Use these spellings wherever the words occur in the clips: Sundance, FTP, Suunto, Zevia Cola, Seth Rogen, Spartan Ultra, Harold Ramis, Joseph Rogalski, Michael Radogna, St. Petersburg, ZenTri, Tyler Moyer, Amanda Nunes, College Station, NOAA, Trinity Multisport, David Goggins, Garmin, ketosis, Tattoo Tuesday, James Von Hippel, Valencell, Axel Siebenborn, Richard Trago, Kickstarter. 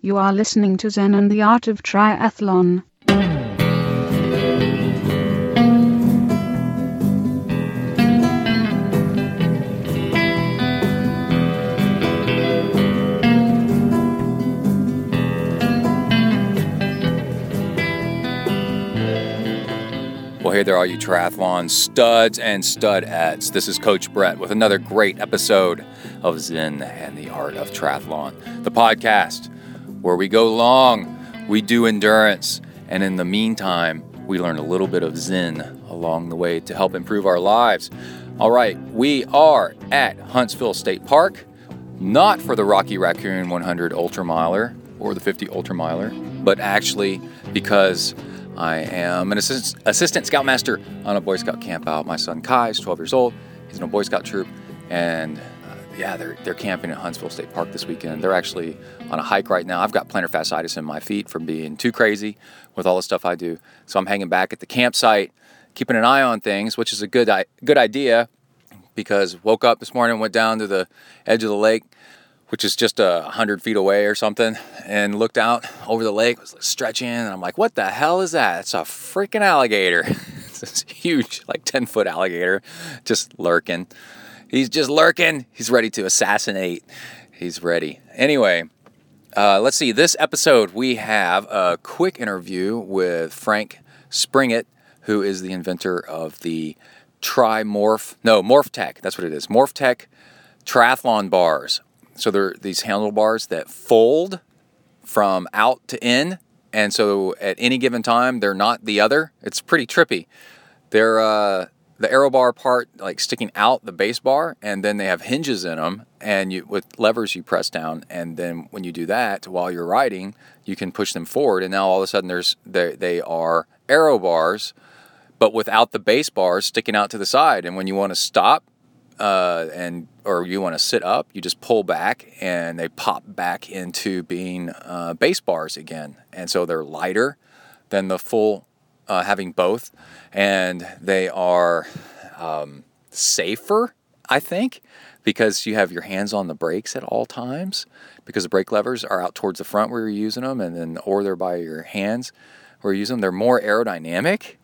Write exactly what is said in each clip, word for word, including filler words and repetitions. You are listening to Zen and the Art of Triathlon. Well, hey there, all you triathlon studs and studettes. This is Coach Brett with another great episode of Zen and the Art of Triathlon, the podcast where we go long, we do endurance, and in the meantime, we learn a little bit of Zen along the way to help improve our lives. All right, we are at Huntsville State Park, not for the Rocky Raccoon one hundred Ultramiler or the fifty Ultramiler, but actually because I am an assist- assistant scoutmaster on a Boy Scout campout. My son Kai is twelve years old. He's in a Boy Scout troop, and Yeah, they're, they're camping at Huntsville State Park this weekend. They're actually on a hike right now. I've got plantar fasciitis in my feet from being too crazy with all the stuff I do. So I'm hanging back at the campsite, keeping an eye on things, which is a good good idea because woke up this morning, went down to the edge of the lake, which is just a hundred feet away or something, and looked out over the lake, was stretching, and I'm like, what the hell is that? It's a freaking alligator. It's this huge, like ten-foot alligator just lurking. He's just lurking. He's ready to assassinate. He's ready. Anyway, uh, let's see. This episode, we have a quick interview with Frank Springett, who is the inventor of the Tri-Morph, no, MorfTech. That's what it is. MorfTech triathlon bars. So they're these handlebars that fold from out to in. And so at any given time, they're not the other. It's pretty trippy. They're... Uh, The aero bar part, like sticking out the base bar, and then they have hinges in them, and you with levers you press down, and then when you do that while you're riding, you can push them forward, and now all of a sudden there's they they are aero bars, but without the base bars sticking out to the side, and when you want to stop, uh, and or you want to sit up, you just pull back, and they pop back into being uh, base bars again, and so they're lighter than the full. Uh, having both, and they are um, safer, I think, because you have your hands on the brakes at all times, because the brake levers are out towards the front where you're using them, and then or they're by your hands where you use them. They're more aerodynamic,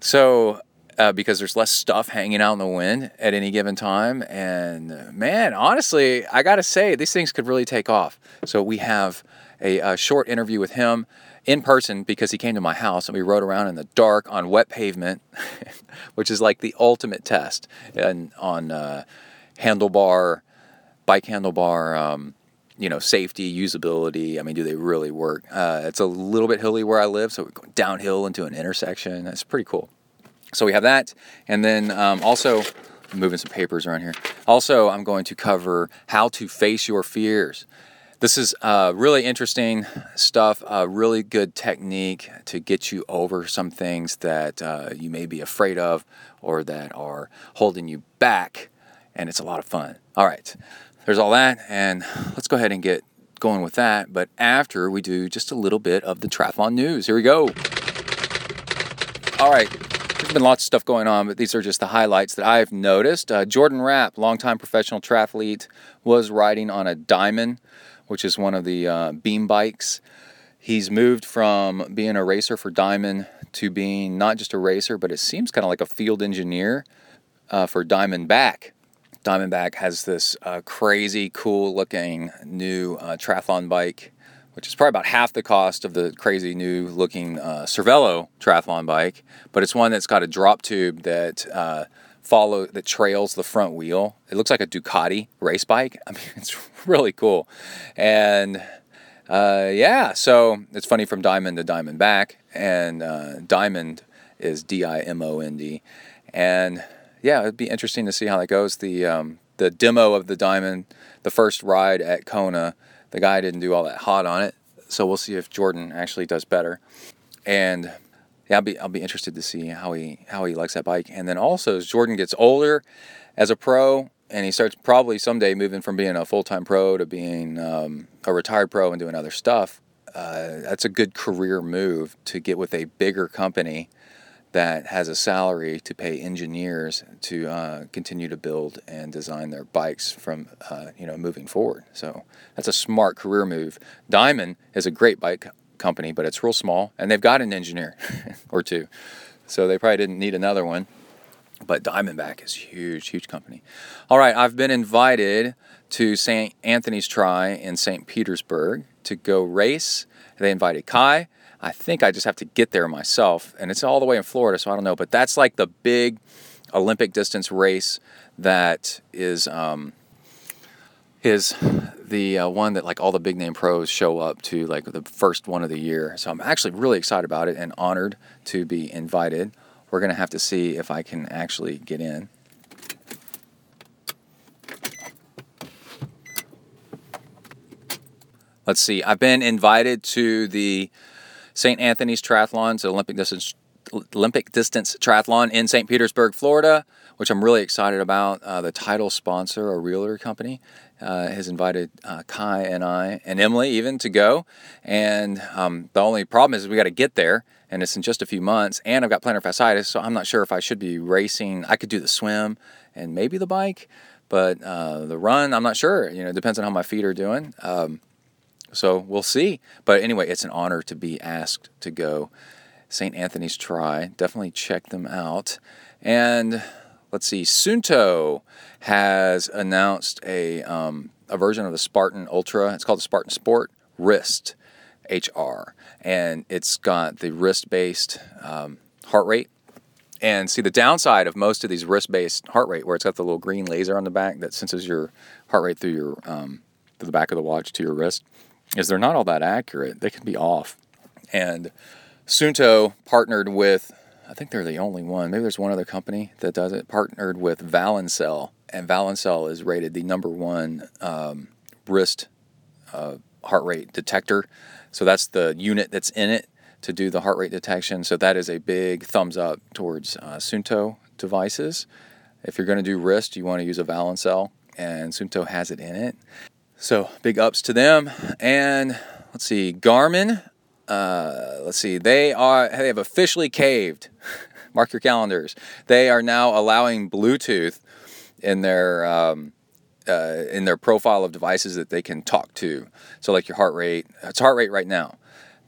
so uh, because there's less stuff hanging out in the wind at any given time. And man, honestly, I gotta say these things could really take off. So we have a, a short interview with him. In person, because he came to my house and we rode around in the dark on wet pavement, which is like the ultimate test and on uh, handlebar, bike handlebar, um, you know, safety, usability. I mean, do they really work? Uh, it's a little bit hilly where I live, so we're going downhill into an intersection. That's pretty cool. So we have that, and then um, also I'm moving some papers around here. Also, I'm going to cover how to face your fears. This is uh, really interesting stuff, a really good technique to get you over some things that uh, you may be afraid of or that are holding you back, and it's a lot of fun. All right, there's all that, and let's go ahead and get going with that, but after we do just a little bit of the triathlon news. Here we go. All right, there's been lots of stuff going on, but these are just the highlights that I've noticed. Uh, Jordan Rapp, longtime professional triathlete, was riding on a Diamond, which is one of the uh, beam bikes. He's moved from being a racer for Diamond to being not just a racer, but it seems kind of like a field engineer uh, for Diamondback. Diamondback has this uh, crazy, cool-looking new uh, triathlon bike, which is probably about half the cost of the crazy new-looking uh, Cervelo triathlon bike, but it's one that's got a drop tube that... Uh, follow that trails the front wheel. It looks like a Ducati race bike. I mean, it's really cool. And uh, yeah, so it's funny from Diamond to Diamondback, and uh, Diamond is D I M O N D. And yeah, it'd be interesting to see how that goes. The um, the demo of the Diamond, the first ride at Kona, the guy didn't do all that hot on it. So we'll see if Jordan actually does better. And Yeah, I'll be I'll be interested to see how he how he likes that bike. And then also, as Jordan gets older as a pro, and he starts probably someday moving from being a full-time pro to being um, a retired pro and doing other stuff, uh, that's a good career move to get with a bigger company that has a salary to pay engineers to uh, continue to build and design their bikes from, uh, you know, moving forward. So that's a smart career move. Diamond is a great bike company, but it's real small, and they've got an engineer or two. So they probably didn't need another one. But Diamondback is a huge, huge company. All right, I've been invited to Saint Anthony's Tri in Saint Petersburg to go race. They invited Kai. I think I just have to get there myself, and it's all the way in Florida, so I don't know. But that's like the big Olympic distance race that is um, is the uh, one that like all the big name pros show up to, like the first one of the year. So I'm actually really excited about it and honored to be invited. We're going to have to see if I can actually get in. Let's see. I've been invited to the Saint Anthony's Triathlon's Olympic distance Olympic distance triathlon in Saint Petersburg, Florida, which I'm really excited about. Uh, the title sponsor, a realtor company, uh, has invited uh, Kai and I and Emily even to go. And um, the only problem is we got to get there, and it's in just a few months. And I've got plantar fasciitis, so I'm not sure if I should be racing. I could do the swim and maybe the bike, but uh, the run, I'm not sure. You know, it depends on how my feet are doing. Um, So we'll see. But anyway, it's an honor to be asked to go. Saint Anthony's Tri. Definitely check them out. And let's see. Suunto has announced a um, a version of the Spartan Ultra. It's called the Spartan Sport Wrist H R. And it's got the wrist-based um, heart rate. And see, the downside of most of these wrist-based heart rate, where it's got the little green laser on the back that senses your heart rate through your um, through the back of the watch to your wrist, is they're not all that accurate. They can be off. And Suunto partnered with, I think they're the only one, maybe there's one other company that does it, partnered with Valencell. And Valencell is rated the number one um, wrist uh, heart rate detector. So that's the unit that's in it to do the heart rate detection. So that is a big thumbs up towards uh, Suunto devices. If you're going to do wrist, you want to use a Valencell, and Suunto has it in it. So big ups to them. And let's see, Garmin. Uh, let's see, they are they have officially caved. Mark your calendars. They are now allowing Bluetooth in their um, uh, in their profile of devices that they can talk to. So like your heart rate, it's heart rate right now,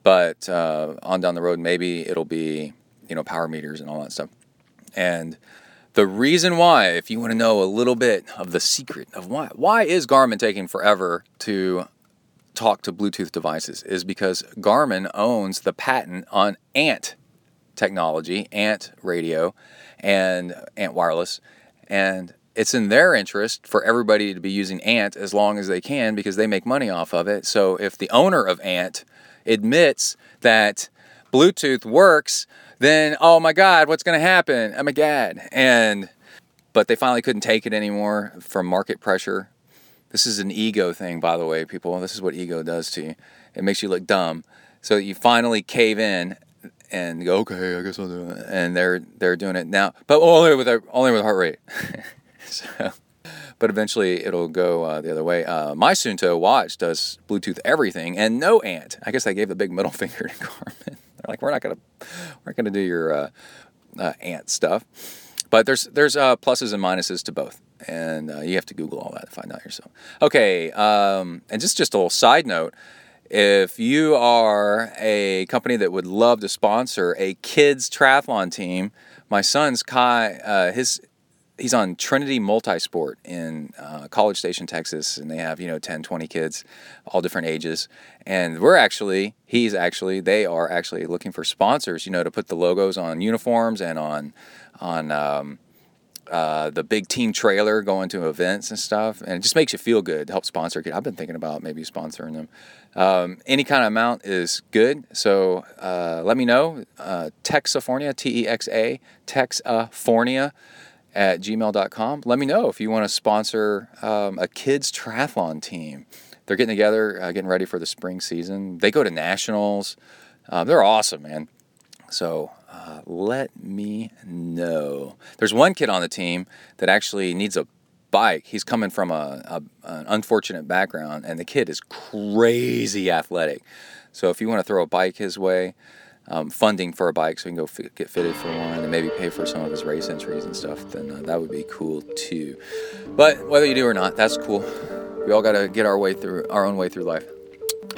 but uh, on down the road maybe it'll be, you know, power meters and all that stuff. And the reason why, if you want to know a little bit of the secret of why, why is Garmin taking forever to talk to Bluetooth devices, is because Garmin owns the patent on A N T technology, A N T radio, and A N T wireless, and it's in their interest for everybody to be using A N T as long as they can because they make money off of it. So if the owner of A N T admits that Bluetooth works, then, oh my God, what's going to happen? I'm a gad. And, but they finally couldn't take it anymore from market pressure. This is an ego thing, by the way, people. This is what ego does to you. It makes you look dumb. So you finally cave in and go, okay, I guess I'll do it. And they're they're doing it now, but only with only with heart rate. So, but eventually it'll go uh, the other way. Uh, my Suunto watch does Bluetooth everything and no A N T. I guess I gave the big middle finger to Garmin. Like, we're not gonna, we're not gonna do your uh, uh, A N T stuff, but there's there's uh, pluses and minuses to both, and uh, you have to Google all that to find out yourself. Okay, um, and just just a little side note: if you are a company that would love to sponsor a kids triathlon team, my son's Kai, uh, his he's on Trinity Multisport in uh, College Station, Texas, and they have, you know, ten, twenty kids, all different ages. And we're actually, he's actually, they are actually looking for sponsors, you know, to put the logos on uniforms and on on um, uh, the big team trailer going to events and stuff. And it just makes you feel good to help sponsor kids. I've been thinking about maybe sponsoring them. Um, any kind of amount is good. So uh, let me know. Uh, Texafornia, T E X A, Texafornia at gmail dot com. Let me know if you want to sponsor um, a kids triathlon team. They're getting together, uh, getting ready for the spring season. They go to nationals. Uh, they're awesome, man. So uh, let me know. There's one kid on the team that actually needs a bike. He's coming from a, a an unfortunate background, and the kid is crazy athletic. So if you want to throw a bike his way, um, funding for a bike so he can go f- get fitted for one and maybe pay for some of his race entries and stuff, then uh, that would be cool too. But whether you do or not, that's cool. We all got to get our way through our own way through life.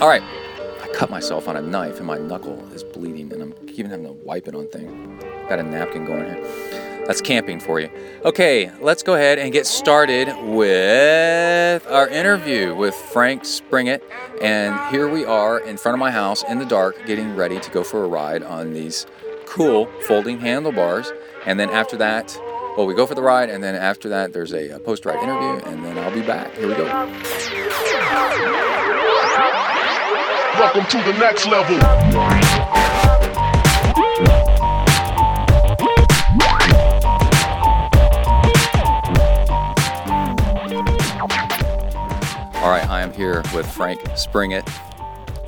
All right. I cut myself on a knife and my knuckle is bleeding and I'm even having to wipe it on thing. Got a napkin going here. That's camping for you. Okay, let's go ahead and get started with our interview with Frank Springett. And here we are in front of my house in the dark getting ready to go for a ride on these cool folding handlebars. And then after that, well, we go for the ride, and then after that there's a post-ride interview, and then I'll be back. Here we go. Welcome to the next level. All right, I am here with Frank Springett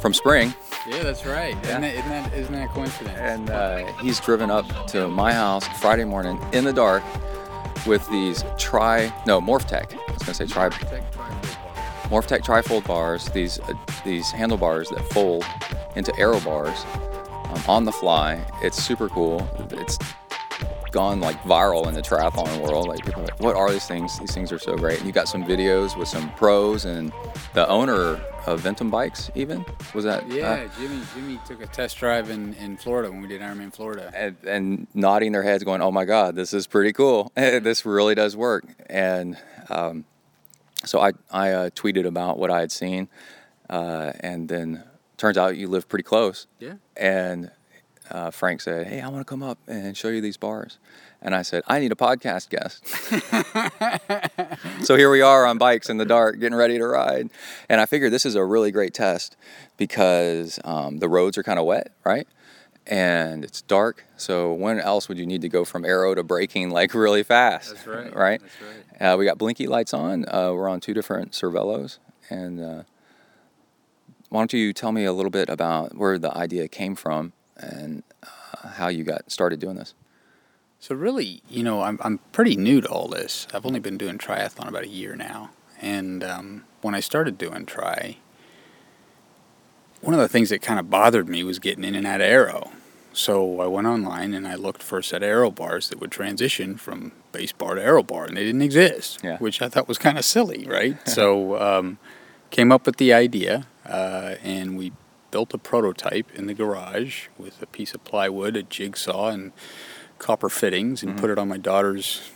from Spring. Yeah, that's right. Yeah. Isn't, that, isn't, that, isn't that a coincidence? And uh, he's driven up to my house Friday morning in the dark with these tri, no, MorfTech. I was going to say tri. MorfTech tri-fold bars, these uh, these handlebars that fold into aero bars um, on the fly. It's super cool. It's gone like viral in the triathlon world. Like people are like, what are these things? These things are so great. And you got some videos with some pros and the owner of Ventum Bikes even? Was that? Yeah, uh, Jimmy Jimmy took a test drive in, in Florida when we did Ironman Florida. And, and nodding their heads going, oh my God, this is pretty cool. This really does work. And um So I, I uh, tweeted about what I had seen, uh, and then turns out you live pretty close. Yeah. And uh, Frank said, hey, I want to come up and show you these bars. And I said, I need a podcast guest. So here we are on bikes in the dark, getting ready to ride. And I figured this is a really great test because um, the roads are kind of wet, right? And it's dark, so when else would you need to go from aero to braking like really fast? That's right. Right? That's right. Uh, we got blinky lights on. Uh, we're on two different Cervelos. And uh, why don't you tell me a little bit about where the idea came from and uh, how you got started doing this? So really, you know, I'm I'm pretty new to all this. I've only been doing triathlon about a year now. And um, when I started doing tri, one of the things that kind of bothered me was getting in and out of aero. So I went online and I looked for a set of aero bars that would transition from base bar to aero bar, and they didn't exist, yeah. Which I thought was kind of silly, right? So um came up with the idea, uh, and we built a prototype in the garage with a piece of plywood, a jigsaw, and copper fittings, and mm-hmm. put it on my daughter's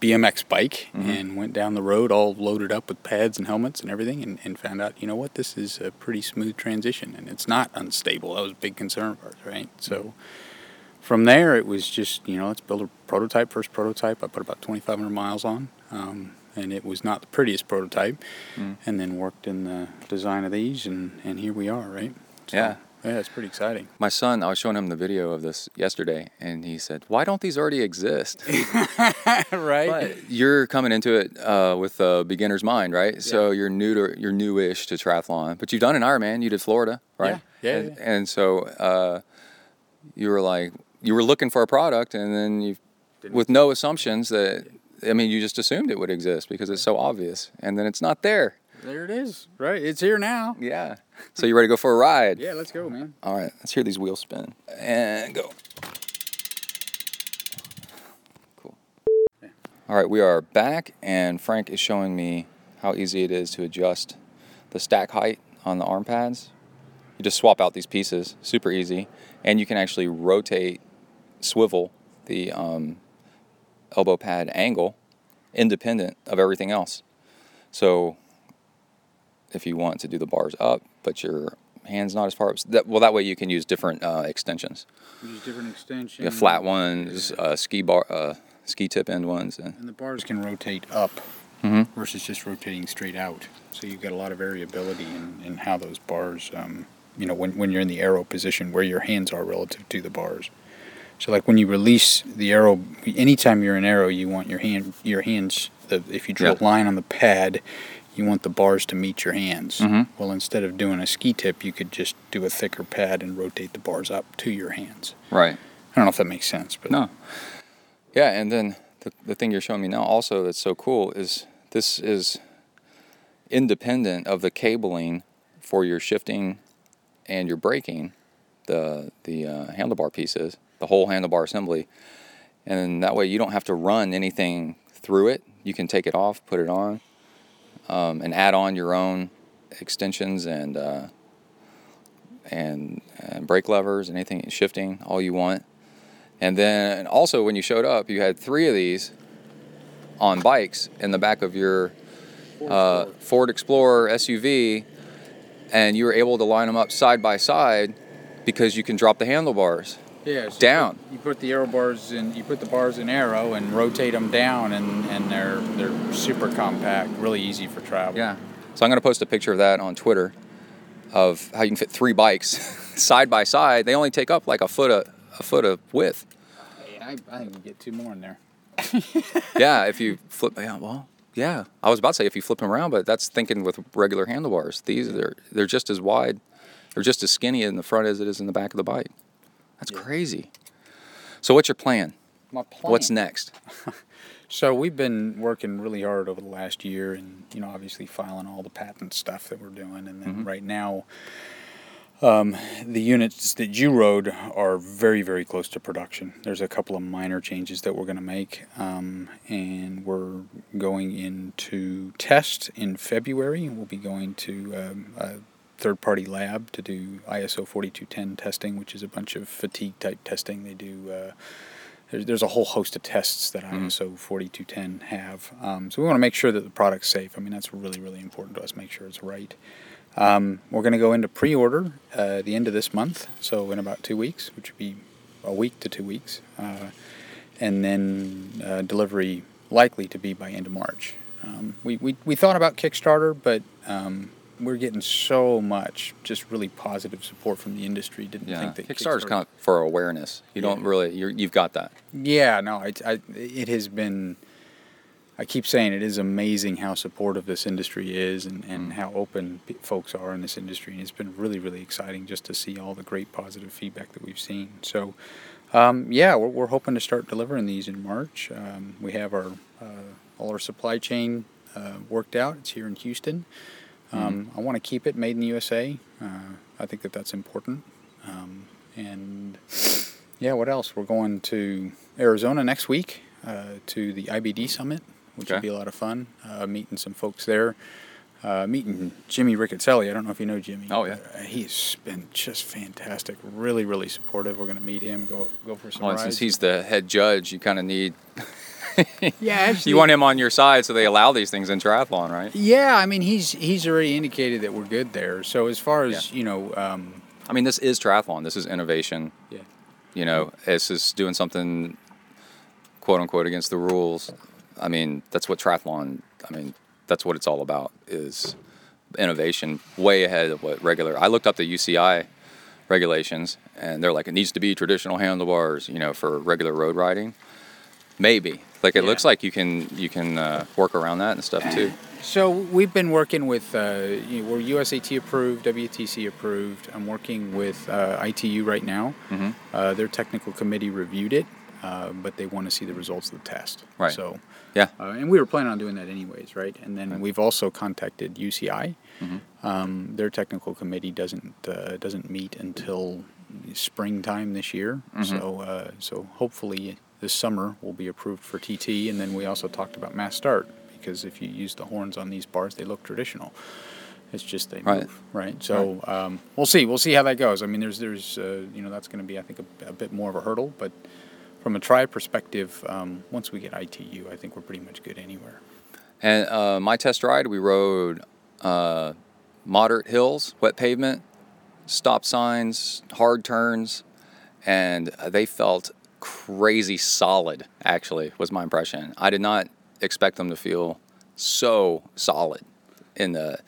B M X bike, mm-hmm. and went down the road all loaded up with pads and helmets and everything, and, and found out, you know what, this is a pretty smooth transition and it's not unstable. That was a big concern of ours, right? So from there it was just, you know, let's build a prototype. First prototype I put about twenty-five hundred miles on, um, and it was not the prettiest prototype, mm. and then worked in the design of these, and, and here we are, right? So, yeah. Yeah, it's pretty exciting. My son, I was showing him the video of this yesterday, and he said, why don't these already exist? Right. But you're coming into it uh, with a beginner's mind, right? Yeah. So you're new to, you're newish to triathlon, but you've done an Ironman. You did Florida, right? Yeah, yeah. And, yeah. and so uh, you were like, you were looking for a product, and then you, with no assumptions that, I mean, you just assumed it would exist because it's so obvious, and then it's not there. There it is, right? It's here now. Yeah. So you ready to go for a ride? Yeah, let's go, man. All right, let's hear these wheels spin. And go. Cool. Yeah. All right, we are back, and Frank is showing me how easy it is to adjust the stack height on the arm pads. You just swap out these pieces, super easy. And you can actually rotate, swivel the um, elbow pad angle independent of everything else. So if you want to do the bars up, but your hand's not as far up. That, well, that way you can use different uh, extensions. Use different extensions. You have flat ones, yeah. uh, ski bar, uh, ski tip end ones. And, and the bars can rotate up mm-hmm. versus just rotating straight out. So you've got a lot of variability in, in how those bars, um, you know, when, when you're in the aero position, where your hands are relative to the bars. So like when you release the aero, anytime you're in aero, you want your hand, your hands, the, if you draw a yeah. line on the pad, you want the bars to meet your hands. Mm-hmm. Well, instead of doing a ski tip, you could just do a thicker pad and rotate the bars up to your hands. Right. I don't know if that makes sense. But no. Yeah, and then the, the thing you're showing me now also that's so cool is this is independent of the cabling for your shifting and your braking. the the uh, handlebar piece is, the whole handlebar assembly. And that way you don't have to run anything through it. You can take it off, put it on, um, and add on your own extensions and uh, and and brake levers, anything, shifting, all you want. And then and also when you showed up, you had three of these on bikes in the back of your uh, Ford Explorer S U V, and you were able to line them up side by side because you can drop the handlebars. Yeah, so down. You put, you put the aero bars in. You put the bars in aero and rotate them down, and, and they're they're super compact, really easy for travel. Yeah. So I'm going to post a picture of that on Twitter, of how you can fit three bikes side by side. They only take up like a foot of a foot of width. Yeah, I, I think you get two more in there. Yeah, if you flip. Yeah, well, yeah. I was about to say if you flip them around, but that's thinking with regular handlebars. These are they're just as wide, they're just as skinny in the front as it is in the back of the bike. That's yeah. crazy. So what's your plan? My plan. What's next? So we've been working really hard over the last year and, you know, obviously filing all the patent stuff that we're doing. And then mm-hmm. right now um, the units that you rode are very, very close to production. There's a couple of minor changes that we're going to make. Um, and we're going into test in February. We'll be going to um, a third-party lab to do I S O forty-two ten testing, which is a bunch of fatigue-type testing. They do. Uh, there's, there's a whole host of tests that mm-hmm. I S O forty-two ten have. Um, so we want to make sure that the product's safe. I mean, that's really, really important to us, make sure it's right. Um, we're going to go into pre-order uh, the end of this month, so in about two weeks, which would be a week to two weeks, uh, and then uh, delivery likely to be by end of March. Um, we, we, we thought about Kickstarter, but... Um, we're getting so much just really positive support from the industry. Didn't yeah. think that Kickstarter's Kickstarter... kind of for awareness. You yeah. don't really, you're, you've got that. Yeah, no, I, I, it has been, I keep saying it is amazing how supportive this industry is and, and mm. how open p- folks are in this industry. And it's been really, really exciting just to see all the great positive feedback that we've seen. So, um, yeah, we're, we're hoping to start delivering these in March. Um, we have our, uh, all our supply chain uh, worked out. It's here in Houston. Um, I want to keep it made in the U S A. Uh, I think that that's important. Um, and, yeah, what else? We're going to Arizona next week uh, to the I B D Summit, which okay. will be a lot of fun, uh, meeting some folks there. Uh, meeting Jimmy Riccicelli. I don't know if you know Jimmy. Oh, yeah. Uh, he's been just fantastic, really, really supportive. We're going to meet him, go go for some well, rides. Since he's the head judge, you kind of need... yeah, actually, you want him on your side so they allow these things in triathlon, right? Yeah, I mean, he's he's already indicated that we're good there. So as far as, yeah. you know... Um, I mean, this is triathlon. This is innovation. Yeah. You know, it's just doing something, quote-unquote, against the rules. I mean, that's what triathlon... I mean, that's what it's all about, is innovation way ahead of what regular... I looked up the U C I regulations, and they're like, it needs to be traditional handlebars, you know, for regular road riding. Maybe. Like it yeah. looks like you can you can uh, work around that and stuff too. So we've been working with uh, you know, we're U S A T approved, W T C approved. I'm working with uh, I T U right now. Mm-hmm. Uh, their technical committee reviewed it, uh, but they want to see the results of the test. Right. So yeah, uh, and we were planning on doing that anyways, right? And then right. we've also contacted U C I. Mm-hmm. Um, their technical committee doesn't uh, doesn't meet until springtime this year. Mm-hmm. So uh, so hopefully. This summer will be approved for T T, and then we also talked about mass start, because if you use the horns on these bars, they look traditional. It's just they right. move, right? So right. Um, we'll see. We'll see how that goes. I mean, there's, there's, uh, you know, that's going to be, I think, a, a bit more of a hurdle. But from a tri perspective, um, once we get I T U, I think we're pretty much good anywhere. And uh, my test ride, we rode uh, moderate hills, wet pavement, stop signs, hard turns, and they felt crazy solid, actually, was my impression. I did not expect them to feel so solid in the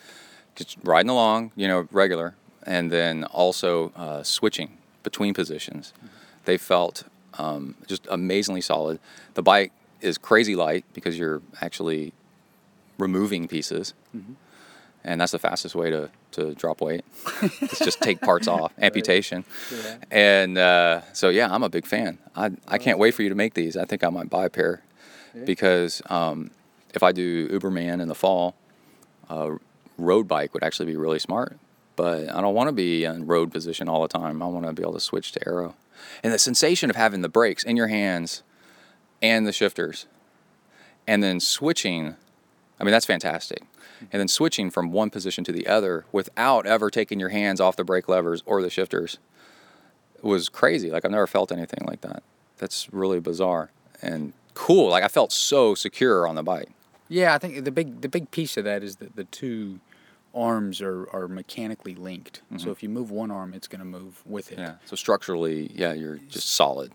just riding along, you know, regular, and then also uh, switching between positions. Mm-hmm. They felt um, just amazingly solid. The bike is crazy light because you're actually removing pieces, mm-hmm. and that's the fastest way to, to drop weight. It's just take parts off, amputation. Right. Yeah. And uh, so, yeah, I'm a big fan. I I can't wait for you to make these. I think I might buy a pair yeah. because um, if I do Uberman in the fall, a uh, road bike would actually be really smart But I don't want to be in road position all the time. I want to be able to switch to aero. And the sensation of having the brakes in your hands and the shifters and then switching, I mean, that's fantastic. And then switching from one position to the other without ever taking your hands off the brake levers or the shifters was crazy. Like, I've never felt anything like that. That's really bizarre and cool. Like, I felt so secure on the bike. Yeah, I think the big the big piece of that is that the two arms are, are mechanically linked. Mm-hmm. So if you move one arm, it's going to move with it. Yeah. So structurally, yeah, you're just solid.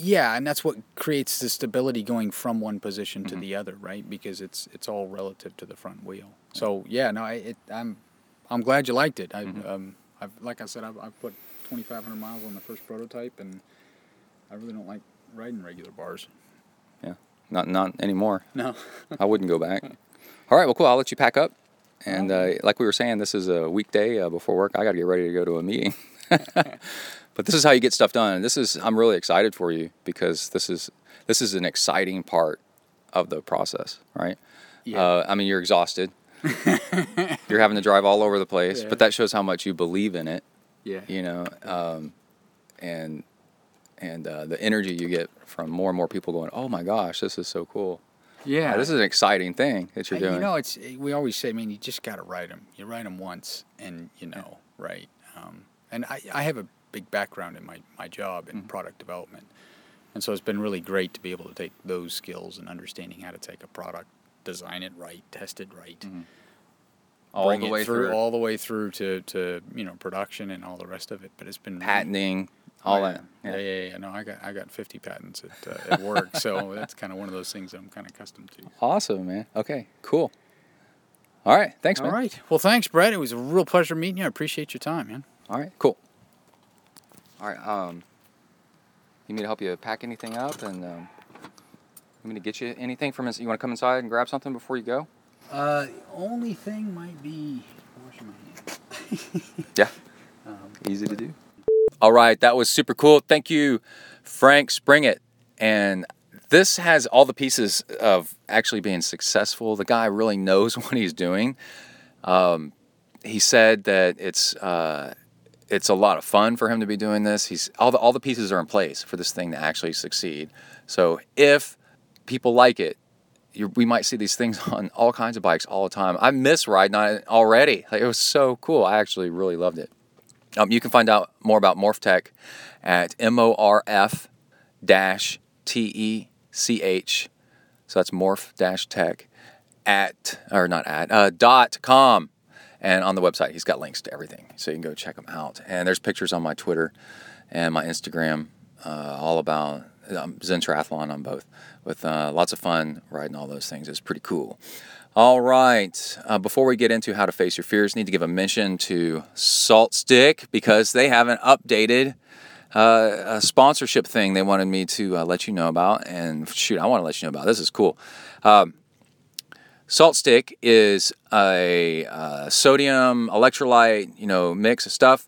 Yeah, and that's what creates the stability going from one position to mm-hmm. the other, right? Because it's it's all relative to the front wheel. Yeah. So yeah, no, I, it, I'm I'm glad you liked it. I mm-hmm. um I've like I said, I've, I've put twenty-five hundred miles on the first prototype, and I really don't like riding regular bars. Yeah, not not anymore. No, I wouldn't go back. All right, well, cool. I'll let you pack up. And uh, like we were saying, this is a weekday uh, before work. I got to get ready to go to a meeting. But this is how you get stuff done. This is I'm really excited for you because this is this is an exciting part of the process, right? Yeah. Uh, I mean, you're exhausted. You're having to drive all over the place, yeah. But that shows how much you believe in it. Yeah. You know, um, and and uh, the energy you get from more and more people going, "Oh my gosh, this is so cool." Yeah. Wow, this is an exciting thing that you're doing. You know, it's we always say, I mean, you just got to ride them. You ride them once, and you know, right? Um, and I I have a big background in my, my job in mm-hmm. product development. And so it's been really great to be able to take those skills and understanding how to take a product, design it right, test it right. Mm-hmm. All the way through, through. All the way through to, to, you know, production and all the rest of it. But it's been... Patenting, really, all yeah, that. Yeah, yeah, yeah. yeah. No, I got, I got fifty patents at, uh, at work. So that's kind of one of those things that I'm kind of accustomed to. Awesome, man. Okay, cool. All right. Thanks, all man. All right. Well, thanks, Brett. It was a real pleasure meeting you. I appreciate your time, man. All right, cool. All right, um, you need to help you pack anything up, and um, you need to get you anything from inside? You want to come inside and grab something before you go? Uh, the only thing might be washing my hands. Yeah, um, easy to do. All right, that was super cool. Thank you, Frank Springett. And this has all the pieces of actually being successful. The guy really knows what he's doing. Um, he said that it's... Uh, It's a lot of fun for him to be doing this. He's all the all the pieces are in place for this thing to actually succeed. So if people like it, you, we might see these things on all kinds of bikes all the time. I miss riding on it already. Like, it was so cool. I actually really loved it. Um, you can find out more about MorfTech at M O R F T E C H. So that's morf-tech at, or not at, uh, dot com. And on the website, he's got links to everything, so you can go check them out. And there's pictures on my Twitter and my Instagram, uh, all about um, Zen Triathlon on both, with uh, lots of fun riding all those things. It's pretty cool. All right, uh, before we get into how to face your fears, I need to give a mention to Salt Stick because they have an updated uh, a sponsorship thing they wanted me to uh, let you know about. And shoot, I want to let you know about. This is cool. Um, Salt Stick is a uh, sodium electrolyte, you know, mix of stuff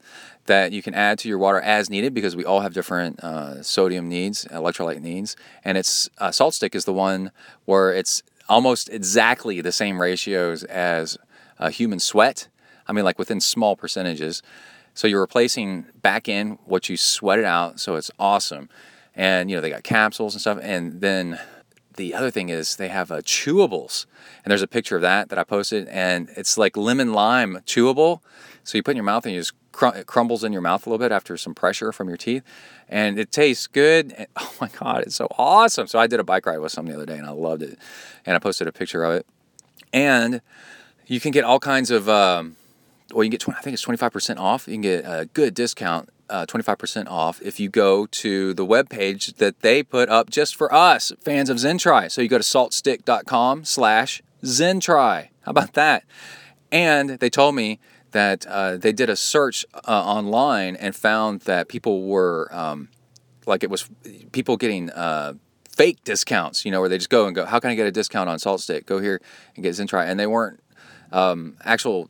that you can add to your water as needed because we all have different uh, sodium needs, electrolyte needs. And it's uh, Salt Stick is the one where it's almost exactly the same ratios as uh, human sweat. I mean, like within small percentages. So you're replacing back in what you sweated out. So it's awesome. And, you know, they got capsules and stuff. And then... The other thing is they have uh, chewables, and there's a picture of that that I posted, and it's like lemon lime chewable. So you put it in your mouth and you just crum- it crumbles in your mouth a little bit after some pressure from your teeth, and it tastes good. And, oh my God, it's so awesome! So I did a bike ride with some the other day, and I loved it, and I posted a picture of it. And you can get all kinds of, um, well, you can get twenty, I think it's twenty-five percent off. You can get a good discount, Uh, twenty-five percent off if you go to the webpage that they put up just for us, fans of ZenTri. So you go to saltstick.com slash ZenTri. How about that? And they told me that uh, they did a search uh, online and found that people were, um, like it was people getting uh, fake discounts, you know, where they just go and go, how can I get a discount on Salt Stick? Go here and get ZenTri. And they weren't um, actual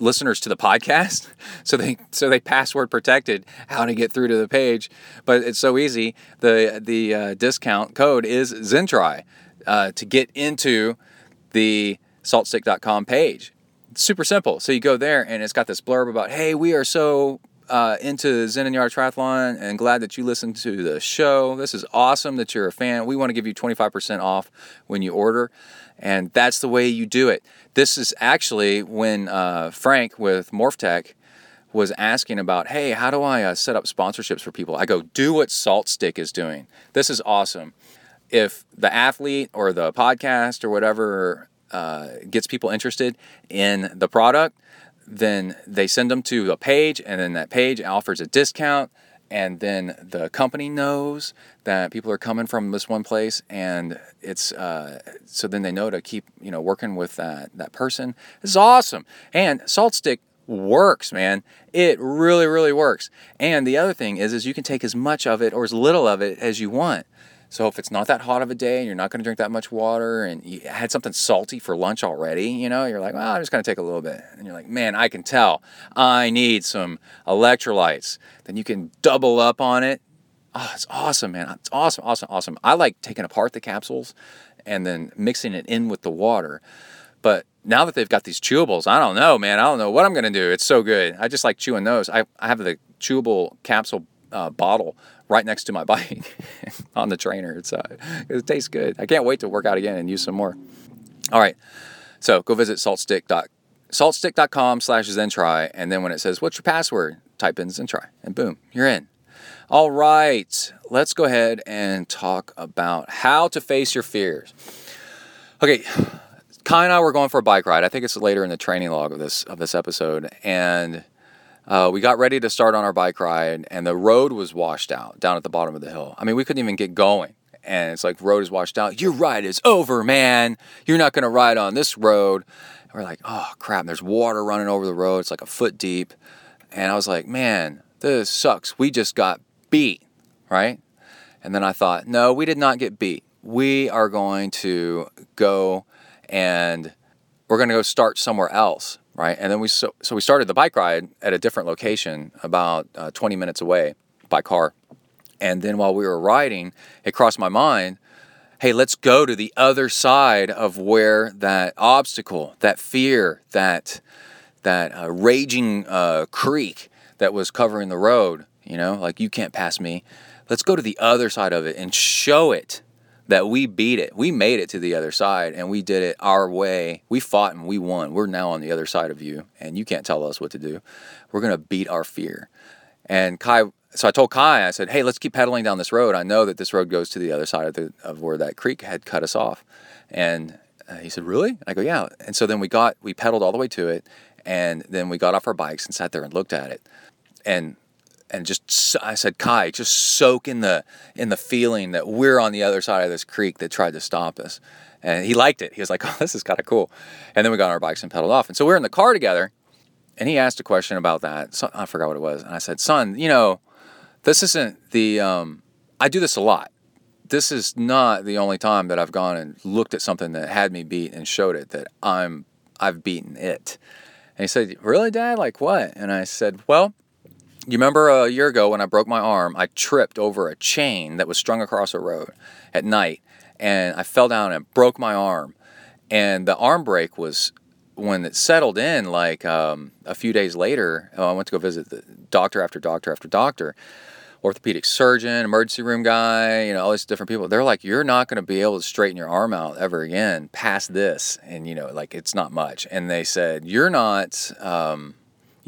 listeners to the podcast, so they so they password protected how to get through to the page, but it's so easy. The the uh, discount code is ZenTri uh, to get into the saltstick dot com page, It's super simple. So you go there, and it's got this blurb about, hey, we are so uh, into Zen and Yard Triathlon and glad that you listened to the show. This is awesome that you're a fan. We want to give you twenty-five percent off when you order. And that's the way you do it. This is actually when uh, Frank with MorfTech was asking about, hey, how do I uh, set up sponsorships for people? I go, do what Salt Stick is doing. This is awesome. If the athlete or the podcast or whatever uh, gets people interested in the product, then they send them to a page, and then that page offers a discount, and then the company knows that people are coming from this one place, and it's uh, so then they know to keep, you know, working with that that person. This is awesome. And Salt Stick works, man. It really, really works. And the other thing is, is you can take as much of it or as little of it as you want. So if it's not that hot of a day and you're not going to drink that much water and you had something salty for lunch already, you know, you're like, well, I'm just going to take a little bit. And you're like, man, I can tell I need some electrolytes. Then you can double up on it. Oh, it's awesome, man. It's awesome, awesome, awesome. I like taking apart the capsules and then mixing it in with the water. But now that they've got these chewables, I don't know, man. I don't know what I'm going to do. It's so good. I just like chewing those. I, I have the chewable capsule uh, bottle right next to my bike on the trainer. It's uh, it tastes good. I can't wait to work out again and use some more. All right, so go visit saltstick dot saltstick dot com slash ZenTri, and then when it says, what's your password? Type in ZenTri, and boom, you're in. All right, let's go ahead and talk about how to face your fears. Okay, Kai and I were going for a bike ride. I think it's later in the training log of this of this episode, and Uh, we got ready to start on our bike ride, and the road was washed out down at the bottom of the hill. I mean, we couldn't even get going, and it's like, road is washed out. Your ride is over, man. You're not going to ride on this road. And we're like, oh, crap, and there's water running over the road. It's like a foot deep, and I was like, man, this sucks. We just got beat, right? And then I thought, no, we did not get beat. We are going to go, and we're going to go start somewhere else. Right, and then we so, so we started the bike ride at a different location, about uh, twenty minutes away by car. And then while we were riding, it crossed my mind, hey, let's go to the other side of where that obstacle, that fear, that that uh, raging uh, creek that was covering the road. You know, like, you can't pass me. Let's go to the other side of it and show it that we beat it. We made it to the other side, and we did it our way. We fought, and we won. We're now on the other side of you, and you can't tell us what to do. We're going to beat our fear. And Kai, so I told Kai, I said, hey, let's keep pedaling down this road. I know that this road goes to the other side of, the, of where that creek had cut us off. And uh, he said, really? I go, yeah. And so then we got, we pedaled all the way to it, and then we got off our bikes and sat there and looked at it. And And just, I said, Kai, just soak in the in the feeling that we're on the other side of this creek that tried to stop us. And he liked it. He was like, oh, this is kind of cool. And then we got on our bikes and pedaled off. And so we're in the car together, and he asked a question about that. So, I forgot what it was. And I said, son, you know, this isn't the, um, I do this a lot. This is not the only time that I've gone and looked at something that had me beat and showed it that I'm, I've beaten it. And he said, really, Dad? Like what? And I said, well, you remember a year ago when I broke my arm, I tripped over a chain that was strung across a road at night, and I fell down and broke my arm. And the arm break was, when it settled in, like um, a few days later, I went to go visit the doctor after doctor after doctor, orthopedic surgeon, emergency room guy, you know, all these different people. They're like, you're not going to be able to straighten your arm out ever again past this. And, you know, like, it's not much. And they said, you're not... Um,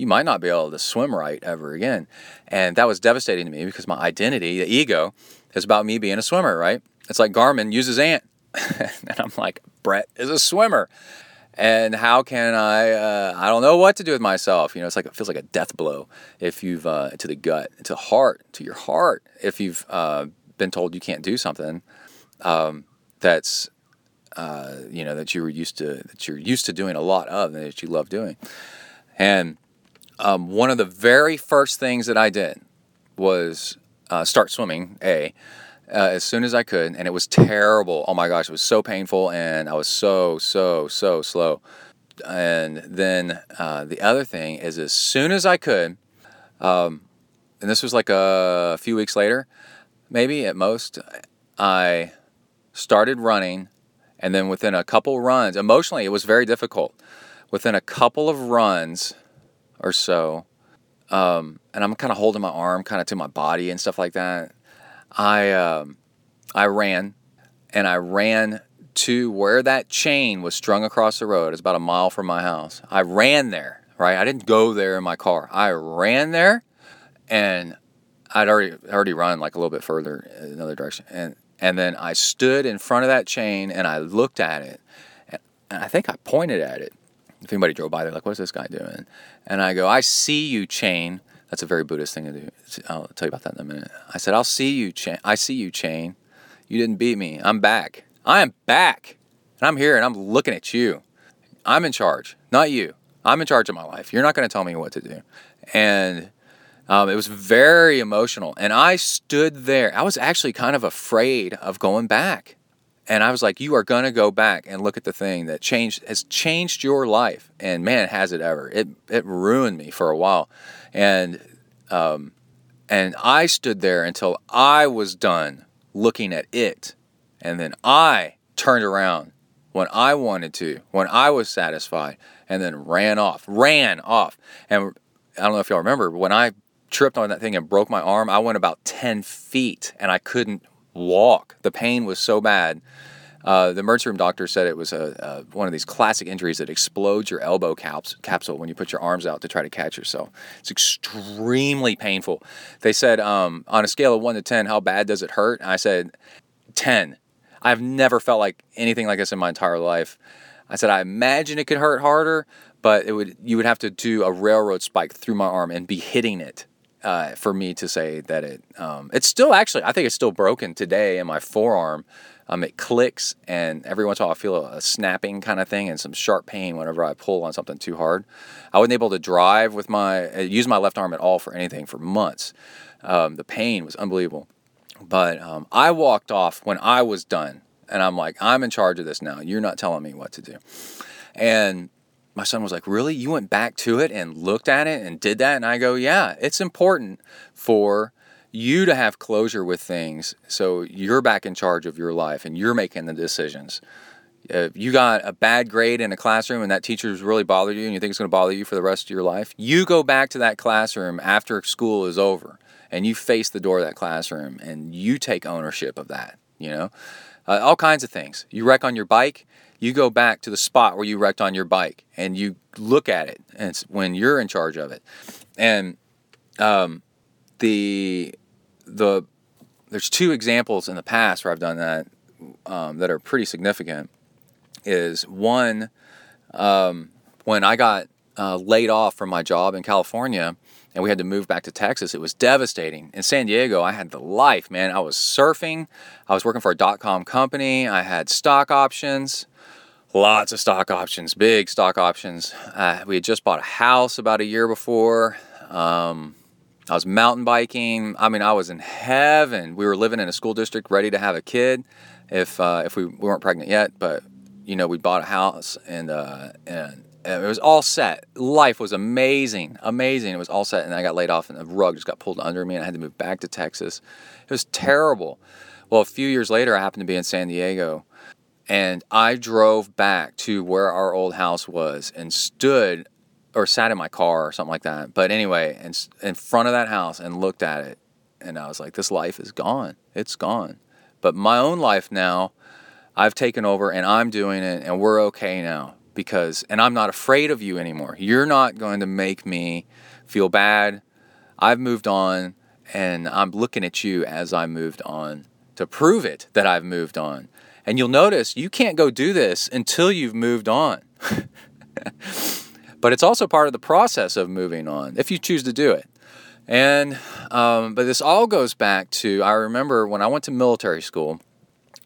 you might not be able to swim right ever again. And that was devastating to me because my identity, the ego, is about me being a swimmer, right? It's like Garmin uses A N T. And I'm like, Brett is a swimmer. And how can I, uh, I don't know what to do with myself. You know, it's like, it feels like a death blow if you've, uh, to the gut, to the heart, to your heart, if you've uh, been told you can't do something um, that's, uh, you know, that you were used to, that you're used to doing a lot of and that you love doing. And Um, one of the very first things that I did was uh, start swimming, A, uh, as soon as I could, and it was terrible. Oh, my gosh, it was so painful, and I was so, so, so slow. And then uh, the other thing is, as soon as I could, um, and this was like a few weeks later, maybe at most, I started running, and then within a couple runs, emotionally, it was very difficult. within a couple of runs or so, um, and I'm kind of holding my arm kind of to my body and stuff like that, I um, I ran, and I ran to where that chain was strung across the road. It's about a mile from my house. I ran there, right? I didn't go there in my car. I ran there, and I'd already already run like a little bit further in another direction. And and then I stood in front of that chain, and I looked at it, and, and I think I pointed at it. If anybody drove by, they're like, what's this guy doing? And I go, I see you, chain. That's a very Buddhist thing to do. I'll tell you about that in a minute. I said, I'll see you, chain. I see you, chain. You didn't beat me. I'm back. I am back. And I'm here, and I'm looking at you. I'm in charge, not you. I'm in charge of my life. You're not going to tell me what to do. And um, it was very emotional. And I stood there. I was actually kind of afraid of going back. And I was like, you are going to go back and look at the thing that changed has changed your life. And man, has it ever. It it ruined me for a while. And um, and I stood there until I was done looking at it. And then I turned around when I wanted to, when I was satisfied, and then ran off, ran off. And I don't know if y'all remember, but when I tripped on that thing and broke my arm, I went about ten feet, and I couldn't walk. The pain was so bad. Uh, the emergency room doctor said it was a, a, one of these classic injuries that explodes your elbow caps, capsule when you put your arms out to try to catch yourself. It's extremely painful. They said, um, on a scale of one to ten, how bad does it hurt? And I said, ten. I've never felt like anything like this in my entire life. I said, I imagine it could hurt harder, but it would. You would have to do a railroad spike through my arm and be hitting it uh, for me to say that it. Um, it's still actually, I think it's still broken today in my forearm. Um, it clicks, and every once in a while I feel a, a snapping kind of thing and some sharp pain whenever I pull on something too hard. I wasn't able to drive with my, uh, use my left arm at all for anything for months. Um, the pain was unbelievable. But um, I walked off when I was done, and I'm like, I'm in charge of this now. You're not telling me what to do. And my son was like, really? You went back to it and looked at it and did that? And I go, yeah, it's important for you to have closure with things so you're back in charge of your life and you're making the decisions. If you got a bad grade in a classroom and that teacher's really bothered you and you think it's going to bother you for the rest of your life, you go back to that classroom after school is over. And you face the door of that classroom, and you take ownership of that, you know? Uh, all kinds of things. You wreck on your bike, you go back to the spot where you wrecked on your bike, and you look at it, and it's when you're in charge of it. And um, the the there's two examples in the past where I've done that um, that are pretty significant. Is one, um, when I got uh, laid off from my job in California, and we had to move back to Texas. It was devastating. In San Diego, I had the life, man. I was surfing. I was working for a dot-com company. I had stock options, lots of stock options, big stock options. Uh, we had just bought a house about a year before. Um, I was mountain biking. I mean, I was in heaven. We were living in a school district ready to have a kid if uh, if we, we weren't pregnant yet. But, you know, we bought a house and uh, and. It was all set. Life was amazing, amazing. It was all set, and I got laid off, and the rug just got pulled under me, and I had to move back to Texas. It was terrible. Well, a few years later, I happened to be in San Diego, and I drove back to where our old house was and stood or sat in my car or something like that. But anyway, in, in front of that house and looked at it, and I was like, this life is gone. It's gone. But my own life now, I've taken over, and I'm doing it, and we're okay now. Because, and I'm not afraid of you anymore. You're not going to make me feel bad. I've moved on, and I'm looking at you as I moved on to prove it that I've moved on. And you'll notice you can't go do this until you've moved on. But it's also part of the process of moving on, if you choose to do it. And, um, but this all goes back to, I remember when I went to military school,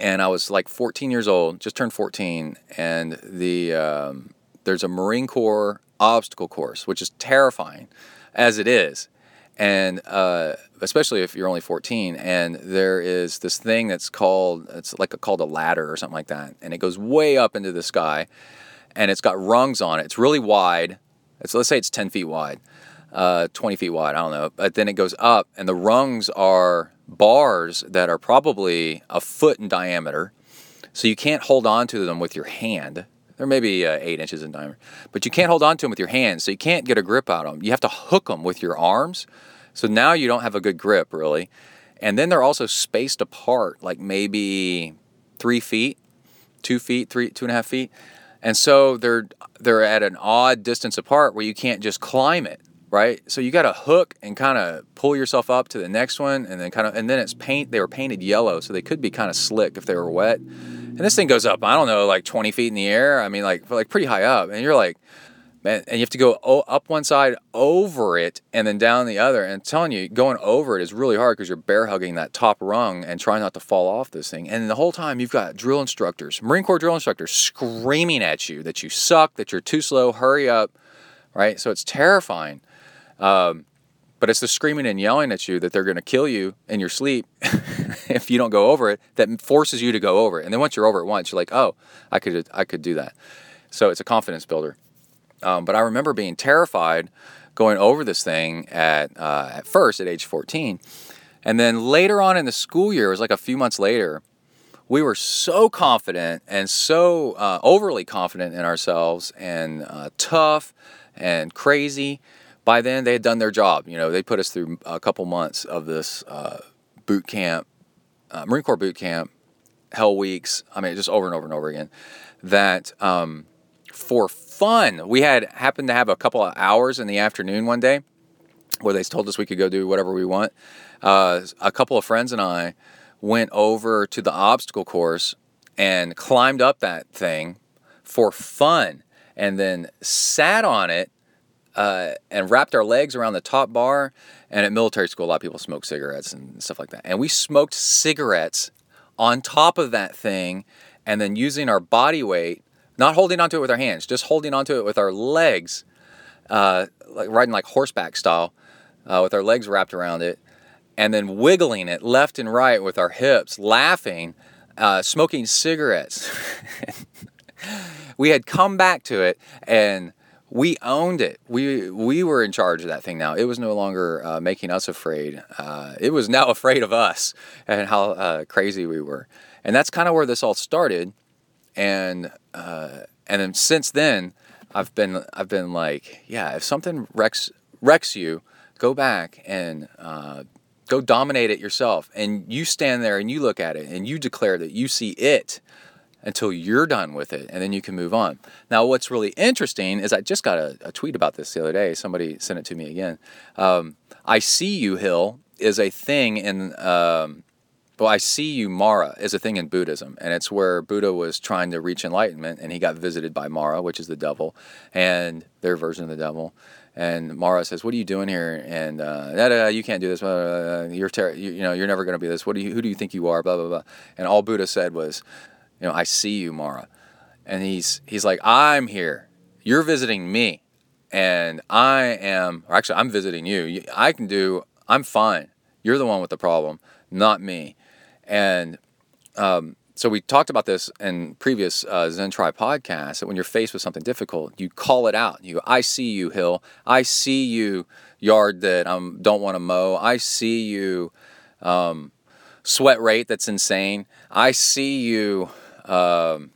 and I was like fourteen years old, just turned fourteen, and the um, there's a Marine Corps obstacle course, which is terrifying as it is, and uh, especially if you're only fourteen. And there is this thing that's called it's like a, called a ladder or something like that, and it goes way up into the sky, and it's got rungs on it. It's really wide. It's let's say it's ten feet wide, uh, twenty feet wide. I don't know, but then it goes up, and the rungs are bars that are probably a foot in diameter, so you can't hold on to them with your hand. They're maybe uh, eight inches in diameter. But you can't hold on to them with your hands, so you can't get a grip out on them. You have to hook them with your arms. So now you don't have a good grip, really. And then they're also spaced apart, like maybe three feet, two feet, three, two and a half feet. And so they're they're at an odd distance apart where you can't just climb it, right? So you got to hook and kind of pull yourself up to the next one, and then kind of and then it's paint. They were painted yellow, so they could be kind of slick if they were wet. And this thing goes up, I don't know, like twenty feet in the air. I mean, like like pretty high up, and you're like, man, and you have to go up one side, over it, and then down the other. And I'm telling you, going over it is really hard because you're bear hugging that top rung and trying not to fall off this thing. And the whole time you've got drill instructors, Marine Corps drill instructors, screaming at you that you suck, that you're too slow, hurry up, right? So it's terrifying. Um, but it's the screaming and yelling at you that they're going to kill you in your sleep if you don't go over it that forces you to go over it. And then once you're over it once, you're like, oh, I could, I could do that. So it's a confidence builder. Um, but I remember being terrified going over this thing at uh, at first at age fourteen. And then later on in the school year, it was like a few months later, we were so confident and so uh, overly confident in ourselves and uh, tough and crazy. By then, they had done their job. You know, they put us through a couple months of this uh, boot camp, uh, Marine Corps boot camp, hell weeks. I mean, just over and over and over again. That um, for fun. We had happened to have a couple of hours in the afternoon one day where they told us we could go do whatever we want. Uh, a couple of friends and I went over to the obstacle course and climbed up that thing for fun and then sat on it uh, and wrapped our legs around the top bar. And at military school, a lot of people smoke cigarettes and stuff like that. And we smoked cigarettes on top of that thing and then using our body weight, not holding onto it with our hands, just holding onto it with our legs, uh, like riding like horseback style, uh, with our legs wrapped around it, and then wiggling it left and right with our hips, laughing, uh, smoking cigarettes. We had come back to it, and we owned it. We we were in charge of that thing now. It was no longer uh, making us afraid. Uh, it was now afraid of us and how uh, crazy we were. And that's kind of where this all started. And uh, and then since then, I've been I've been like, yeah, if something wrecks wrecks you, go back and uh, go dominate it yourself. And you stand there and you look at it and you declare that you see it until you're done with it, and then you can move on. Now, what's really interesting is I just got a, a tweet about this the other day. Somebody sent it to me again. Um, I see you, Hill, is a thing in. Um, Well, I see you, Mara, is a thing in Buddhism, and it's where Buddha was trying to reach enlightenment, and he got visited by Mara, which is the devil, and their version of the devil. And Mara says, "What are you doing here?" And uh, nah, nah, you can't do this. Uh, you're ter- you, you know, you're never going to be this. What do you? Who do you think you are? Blah blah blah. And all Buddha said was, "You know, I see you, Mara," and he's he's like, "I'm here. You're visiting me, and I am. Or actually, I'm visiting you. I can do. I'm fine. You're the one with the problem, not me." And um, so we talked about this in previous uh, ZenTri podcasts, that when you're faced with something difficult, you call it out. You go, I see you, Hill. I see you, yard that I don't want to mow. I see you, um, sweat rate that's insane. I see you, um,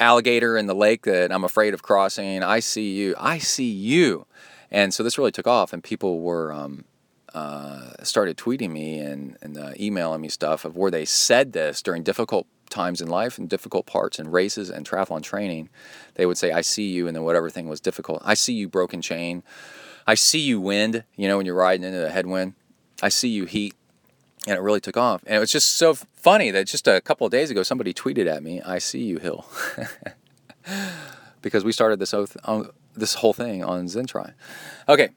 alligator in the lake that I'm afraid of crossing. I see you. I see you. And so this really took off, and people were... Um, Uh, started tweeting me and, and uh, emailing me stuff of where they said this during difficult times in life and difficult parts and races and triathlon training. They would say, I see you, and then whatever thing was difficult. I see you, broken chain. I see you, wind, you know, when you're riding into the headwind. I see you, heat. And it really took off. And it was just so funny that just a couple of days ago, somebody tweeted at me, I see you, Hill. Because we started this, oath, um, this whole thing on ZenTri. Okay.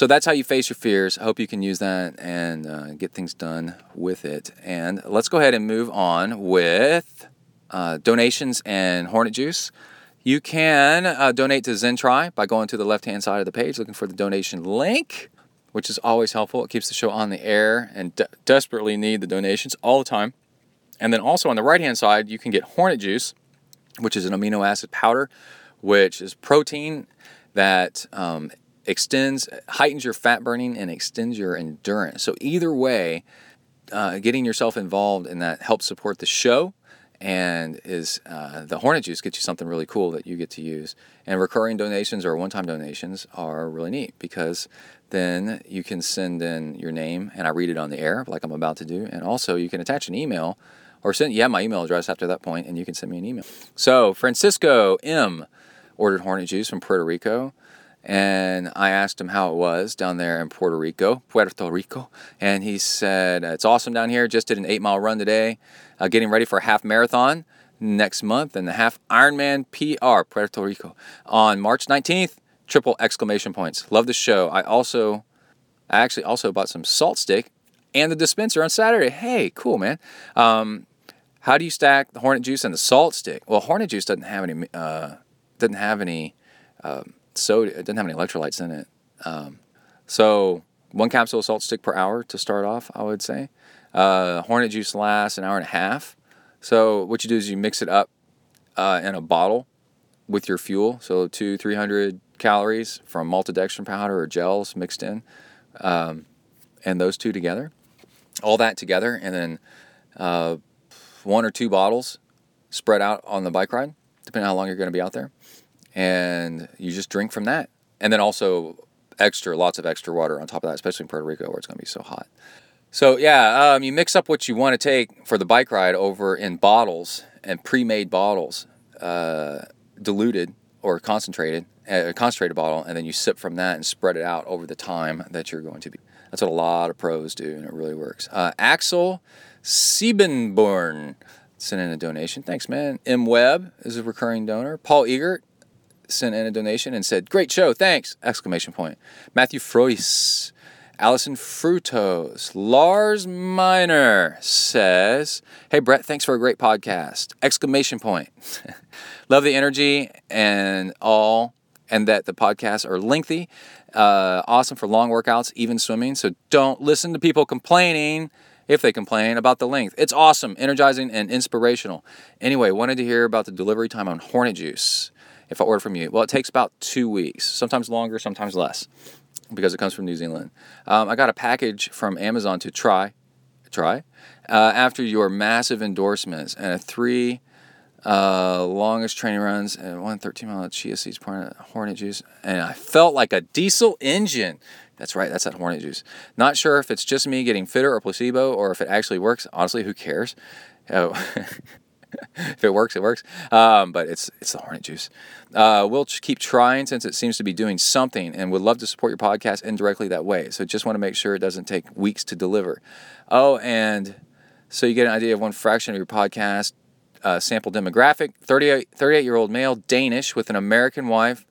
So that's how you face your fears. I hope you can use that and uh, get things done with it. And let's go ahead and move on with uh, donations and Hornet Juice. You can uh, donate to ZenTri by going to the left-hand side of the page, looking for the donation link, which is always helpful. It keeps the show on the air, and de- desperately need the donations all the time. And then also on the right-hand side, you can get Hornet Juice, which is an amino acid powder, which is protein that... Um, extends, heightens your fat burning and extends your endurance. So either way, uh, getting yourself involved in that helps support the show and is uh, the Hornet Juice gets you something really cool that you get to use. And recurring donations or one-time donations are really neat, because then you can send in your name, and I read it on the air like I'm about to do, and also you can attach an email or send, you have my email address after that point, and you can send me an email. So Francisco M. ordered Hornet Juice from Puerto Rico, and I asked him how it was down there in Puerto Rico, Puerto Rico, and he said, it's awesome down here, just did an eight-mile run today, uh, getting ready for a half marathon next month, and the half Ironman P R, Puerto Rico, on March nineteenth, triple exclamation points. Love the show. I also, I actually also bought some Salt Stick and the dispenser on Saturday. Hey, cool, man. Um, how do you stack the Hornet Juice and the Salt Stick? Well, Hornet Juice doesn't have any... Uh, doesn't have any uh, soda, it doesn't have any electrolytes in it. Um, so one capsule of Salt Stick per hour to start off, I would say. Uh, Hornet Juice lasts an hour and a half. So what you do is you mix it up uh, in a bottle with your fuel. So two, three hundred calories from maltodextrin powder or gels mixed in, um, and those two together, all that together, and then uh, one or two bottles spread out on the bike ride, depending on how long you're going to be out there. And you just drink from that. And then also extra, lots of extra water on top of that, especially in Puerto Rico where it's going to be so hot. So yeah, um, you mix up what you want to take for the bike ride over in bottles and pre-made bottles, uh, diluted or concentrated, a concentrated bottle, and then you sip from that and spread it out over the time that you're going to be. That's what a lot of pros do, and it really works. Uh, Axel Siebenborn sent in a donation. Thanks, man. M. Webb is a recurring donor. Paul Egert sent in a donation and said, great show, thanks! Exclamation point. Matthew Frois, Allison Frutos, Lars Miner says, hey, Brett, thanks for a great podcast! Exclamation point. Love the energy and all, and that the podcasts are lengthy. Uh, awesome for long workouts, even swimming. So don't listen to people complaining, if they complain, about the length. It's awesome, energizing, and inspirational. Anyway, wanted to hear about the delivery time on Hornet Juice if I order from you. Well, it takes about two weeks, sometimes longer, sometimes less, because it comes from New Zealand. Um, I got a package from Amazon to try, try, uh, after your massive endorsements and a three uh, longest training runs and one thirteen-mile chia seeds, Hornet Juice, and I felt like a diesel engine. That's right, that's that Hornet Juice. Not sure if it's just me getting fitter or placebo, or if it actually works. Honestly, who cares? Oh. If it works, it works. Um, but it's it's the Hornet Juice. Uh, we'll keep trying since it seems to be doing something, and would love to support your podcast indirectly that way. So just want to make sure it doesn't take weeks to deliver. Oh, and so you get an idea of one fraction of your podcast uh, sample demographic. thirty-eight, thirty-eight-year-old male, Danish, with an American wife.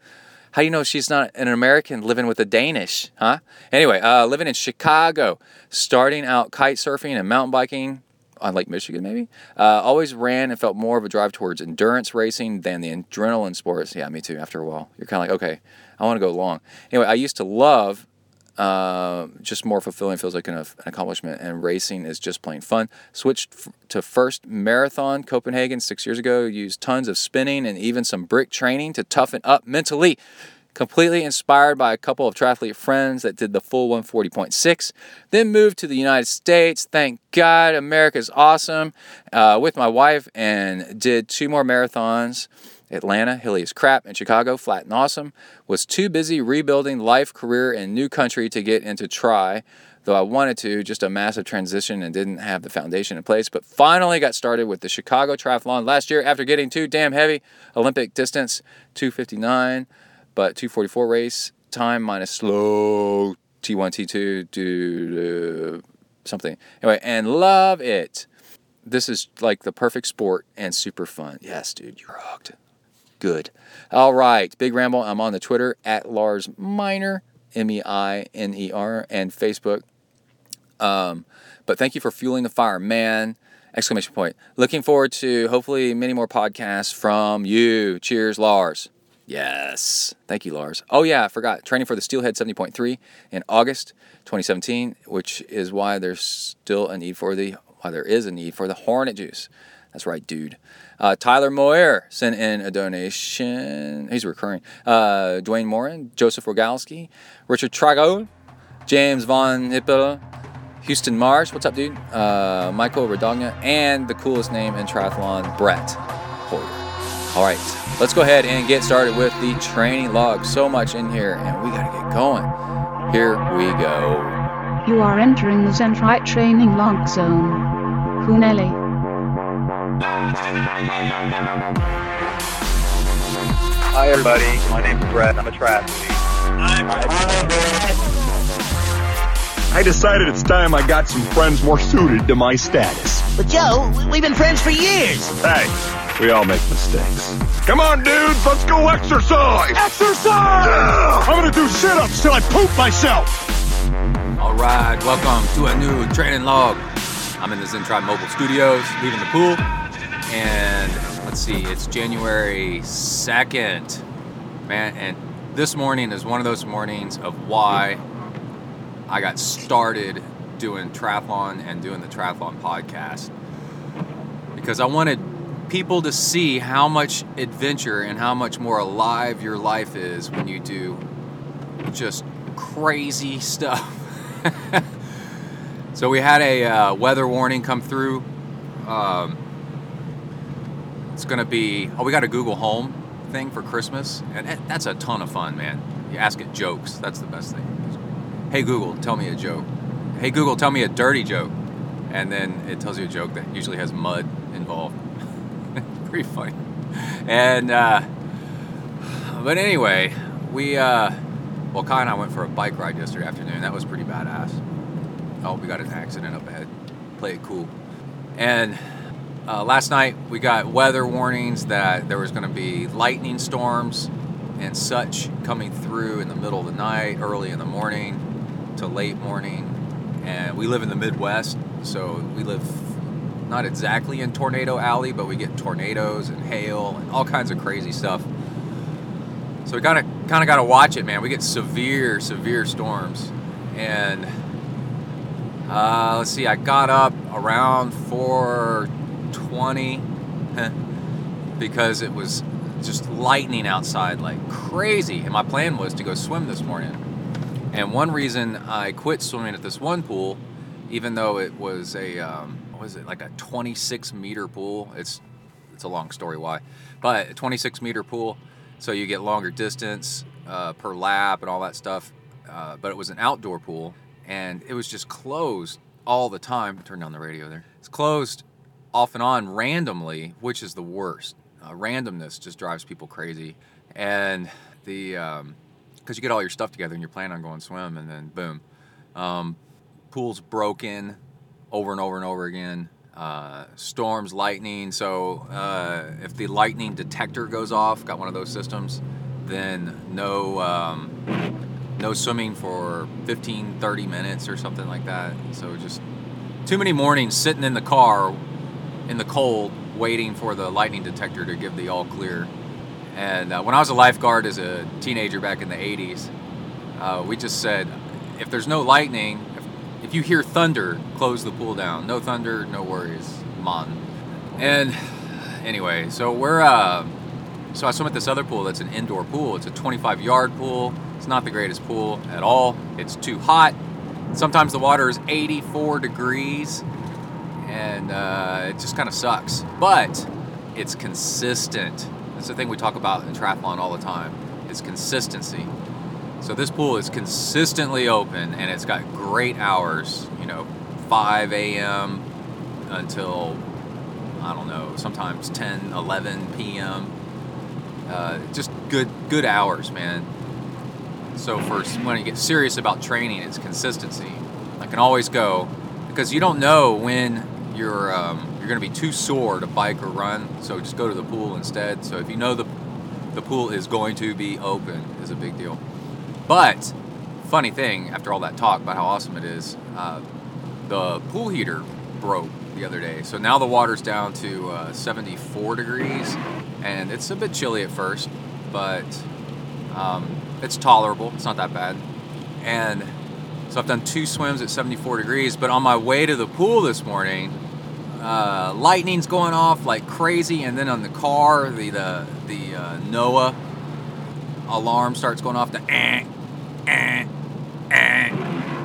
How do you know she's not an American living with a Danish, huh? Anyway, uh, living in Chicago, starting out kite surfing and mountain biking on Lake Michigan, maybe. Uh, always ran and felt more of a drive towards endurance racing than the adrenaline sports. Yeah, me too, after a while. You're kind of like, okay, I want to go long. Anyway, I used to love, uh, just more fulfilling, feels like an, an accomplishment, and racing is just plain fun. Switched f- to first marathon, Copenhagen, six years ago. Used tons of spinning and even some brick training to toughen up mentally. Completely inspired by a couple of triathlete friends that did the full one forty point six. Then moved to the United States. Thank God, America's awesome. Uh, with my wife, and did two more marathons. Atlanta, hilly as crap, and Chicago, flat and awesome. Was too busy rebuilding life, career, and new country to get into tri, though I wanted to, just a massive transition and didn't have the foundation in place, but finally got started with the Chicago Triathlon last year after getting too damn heavy. Olympic distance, two fifty-nine, but two forty-four race time minus slow T one, T two, do something. Anyway, and love it. This is like the perfect sport and super fun. Yes, dude, you're hooked. Good. All right. Big ramble. I'm on the Twitter at Lars Miner, M E I N E R, and Facebook. Um, but thank you for fueling the fire, man. Exclamation point. Looking forward to hopefully many more podcasts from you. Cheers, Lars. Yes. Thank you, Lars. Oh, yeah, I forgot. Training for the Steelhead seventy point three in August twenty seventeen, which is why there's still a need for the, why there is a need for the Hornet Juice. That's right, dude. Uh, Tyler Moyer sent in a donation. He's recurring. Uh, Dwayne Morin, Joseph Rogalski, Richard Trago, James Von Hippel, Houston Mars, what's up, dude? Uh, Michael Radogna, and the coolest name in triathlon, Brett Porter. All right, let's go ahead and get started with the training log. So much in here, and we gotta get going. Here we go. You are entering the ZenTri training log zone. Huneli. Hi everybody, my name's Brett, I'm a triathlete. I'm I decided it's time I got some friends more suited to my status. But Joe, we've been friends for years. Hey, we all make mistakes. Come on dudes, let's go exercise! Exercise! Yeah. I'm gonna do sit-ups till I poop myself! Alright, welcome to a new training log. I'm in the ZenTri Mobile Studios, leaving the pool, and let's see, it's January second, man, and this morning is one of those mornings of why I got started doing triathlon and doing the triathlon podcast, because I wanted people to see how much adventure and how much more alive your life is when you do just crazy stuff. So we had a uh, weather warning come through. um, It's going to be, oh, we got a Google Home thing for Christmas, and that's a ton of fun, man. You ask it jokes. That's the best thing. Hey, Google, tell me a joke. Hey, Google, tell me a dirty joke. And then it tells you a joke that usually has mud involved. Pretty funny. And, uh, but anyway, we, uh, well, Kai and I went for a bike ride yesterday afternoon. That was pretty badass. Oh, we got an accident up ahead. Play it cool. And Uh, last night, we got weather warnings that there was going to be lightning storms and such coming through in the middle of the night, early in the morning to late morning. And we live in the Midwest, so we live not exactly in Tornado Alley, but we get tornadoes and hail and all kinds of crazy stuff. So we kind of kind of got to watch it, man. We get severe, severe storms. And uh, let's see, I got up around four twenty because it was just lightning outside like crazy, and my plan was to go swim this morning. And one reason I quit swimming at this one pool, even though it was a um what was it, like a twenty-six meter pool, it's it's a long story why, but a twenty-six meter pool, so you get longer distance uh per lap and all that stuff, uh but it was an outdoor pool and it was just closed all the time. Turn down the radio there. It's closed off and on randomly, which is the worst. Uh, randomness just drives people crazy. And the, um, cause you get all your stuff together and you're planning on going swim, and then boom, um, pools broken over and over and over again, uh, storms, lightning. So, uh, if the lightning detector goes off, got one of those systems, then no, um, no swimming for fifteen, thirty minutes or something like that. So just too many mornings sitting in the car in the cold, waiting for the lightning detector to give the all clear. And uh, when I was a lifeguard as a teenager back in the eighties, uh, we just said, if there's no lightning, if, if you hear thunder, close the pool down. No thunder, no worries, man. And anyway, so we're, uh, so I swim at this other pool that's an indoor pool. It's a twenty-five yard pool. It's not the greatest pool at all. It's too hot. Sometimes the water is eighty-four degrees. And uh, it just kind of sucks, but it's consistent. That's the thing we talk about in triathlon all the time, is consistency. So this pool is consistently open, and it's got great hours, you know, five a.m. until, I don't know, sometimes ten, eleven p.m. Uh, just good, good hours, man. So for when you get serious about training, it's consistency. I can always go, because you don't know when you're um, you're going to be too sore to bike or run, so just go to the pool instead. So if you know the the pool is going to be open, is a big deal. But funny thing, after all that talk about how awesome it is, uh, the pool heater broke the other day, so now the water's down to uh, seventy-four degrees, and it's a bit chilly at first, but um, it's tolerable. It's not that bad. And so I've done two swims at seventy-four degrees, but on my way to the pool this morning, uh, lightning's going off like crazy, and then on the car, the the, the uh, NOAA alarm starts going off, the eh, eh, eh,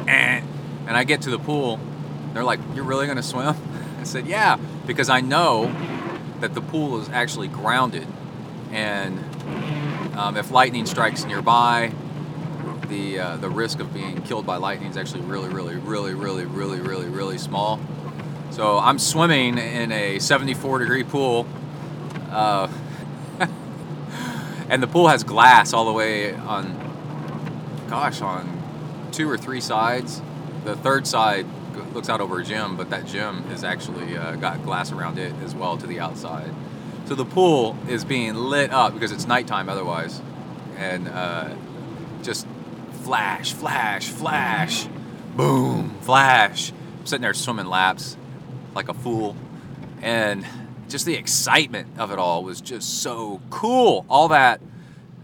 eh, and I get to the pool, They're like, you're really gonna swim? I said, yeah, because I know that the pool is actually grounded, and um, if lightning strikes nearby, the uh, the risk of being killed by lightning is actually really, really, really, really, really, really, really small. So I'm swimming in a seventy-four degree pool, uh, and the pool has glass all the way on, gosh, on two or three sides. The third side looks out over a gym, but that gym has actually uh, got glass around it as well to the outside. So the pool is being lit up because it's nighttime otherwise, and uh, just flash, flash, flash, boom, flash. I'm sitting there swimming laps like a fool, and just the excitement of it all was just so cool. All that,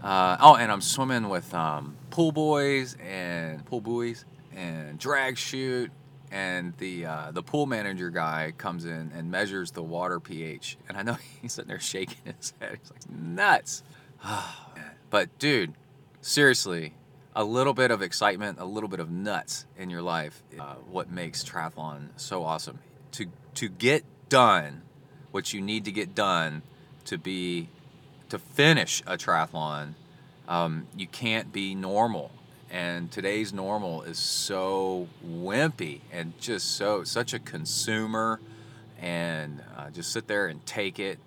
uh, oh, and I'm swimming with um, pool boys and pool buoys and drag chute, and the uh, the pool manager guy comes in and measures the water pH, and I know he's sitting there shaking his head. He's like, nuts. But dude, seriously, a little bit of excitement, a little bit of nuts in your life, uh, what makes triathlon so awesome. To to get done what you need to get done to be to finish a triathlon, um, you can't be normal. And today's normal is so wimpy and just so such a consumer, and uh, just sit there and take it,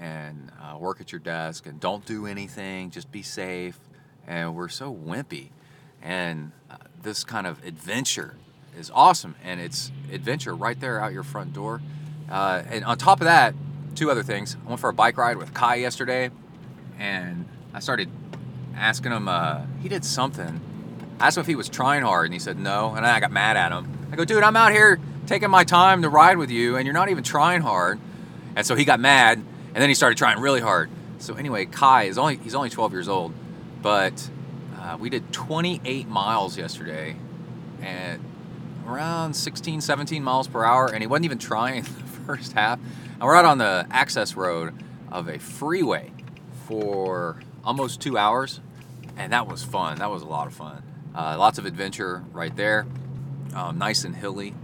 and uh, work at your desk and don't do anything, just be safe. And we're so wimpy, and uh, this kind of adventure is awesome, and it's adventure right there out your front door. Uh, and on top of that, two other things. I went for a bike ride with Kai yesterday, and I started asking him, uh, he did something. I asked him if he was trying hard, and he said no, and I got mad at him. I go, dude, I'm out here taking my time to ride with you, and you're not even trying hard. And so he got mad, and then he started trying really hard. So anyway, Kai, is only he's only twelve years old. But uh, we did twenty-eight miles yesterday at around sixteen, seventeen miles per hour, and he wasn't even trying the first half. And we're out on the access road of a freeway for almost two hours, and that was fun. That was a lot of fun. Uh, lots of adventure right there, um, nice and hilly.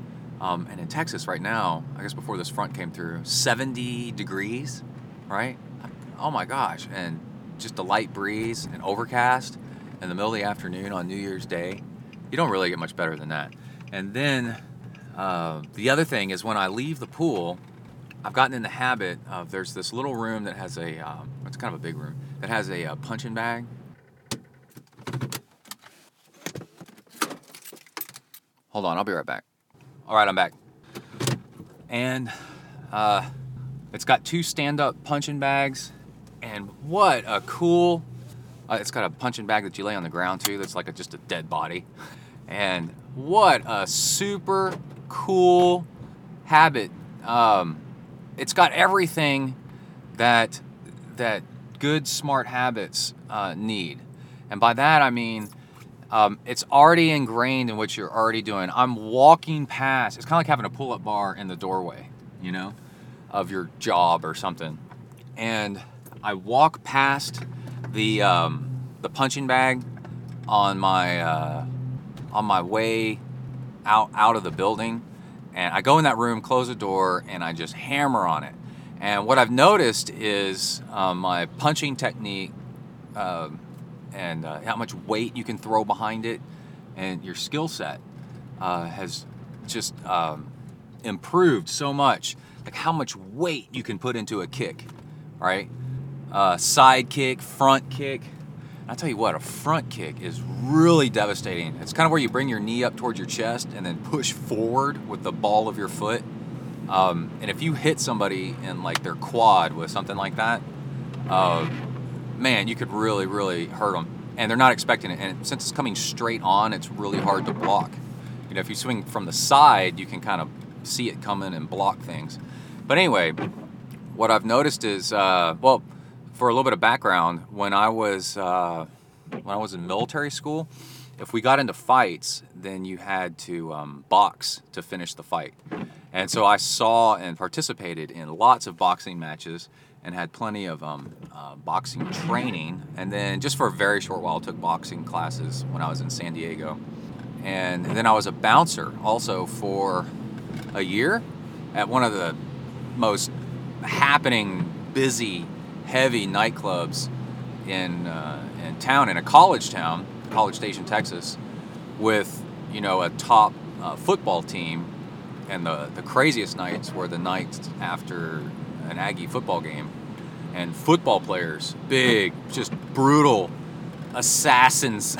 Um, and in Texas right now, I guess before this front came through, seventy degrees, right? Oh my gosh. And just a light breeze and overcast in the middle of the afternoon on New Year's Day. You don't really get much better than that. And then uh, the other thing is, when I leave the pool, I've gotten in the habit of, there's this little room that has a, um, it's kind of a big room, that has a uh, punching bag. Hold on, I'll be right back. All right, I'm back. And uh, it's got two stand-up punching bags. And what a cool, uh, it's got a punching bag that you lay on the ground too, that's like a, just a dead body. And what a super cool habit. Um, it's got everything that that good, smart habits uh, need. And by that I mean, um, it's already ingrained in what you're already doing. I'm walking past, it's kind of like having a pull-up bar in the doorway, you know, of your job or something. And I walk past the um, the punching bag on my uh, on my way out out of the building, and I go in that room, close the door, and I just hammer on it. And what I've noticed is uh, my punching technique, uh, and uh, how much weight you can throw behind it, and your skill set uh, has just um, improved so much. Like how much weight you can put into a kick, right? Uh, side kick, front kick. I tell you what, a front kick is really devastating. It's kind of where you bring your knee up towards your chest and then push forward with the ball of your foot. Um, and if you hit somebody in like their quad with something like that, uh, man, you could really, really hurt them. And they're not expecting it. And since it's coming straight on, it's really hard to block. You know, if you swing from the side, you can kind of see it coming and block things. But anyway, what I've noticed is, uh, well, for a little bit of background, when I was uh, when I was in military school, if we got into fights, then you had to um, box to finish the fight. And so I saw and participated in lots of boxing matches and had plenty of um, uh, boxing training. And then just for a very short while, took boxing classes when I was in San Diego. And then I was a bouncer also for a year at one of the most happening, busy, heavy nightclubs in uh, in town, in a college town, College Station, Texas, with, you know, a top uh, football team. And the, the craziest nights were the nights after an Aggie football game. And football players, big, just brutal assassins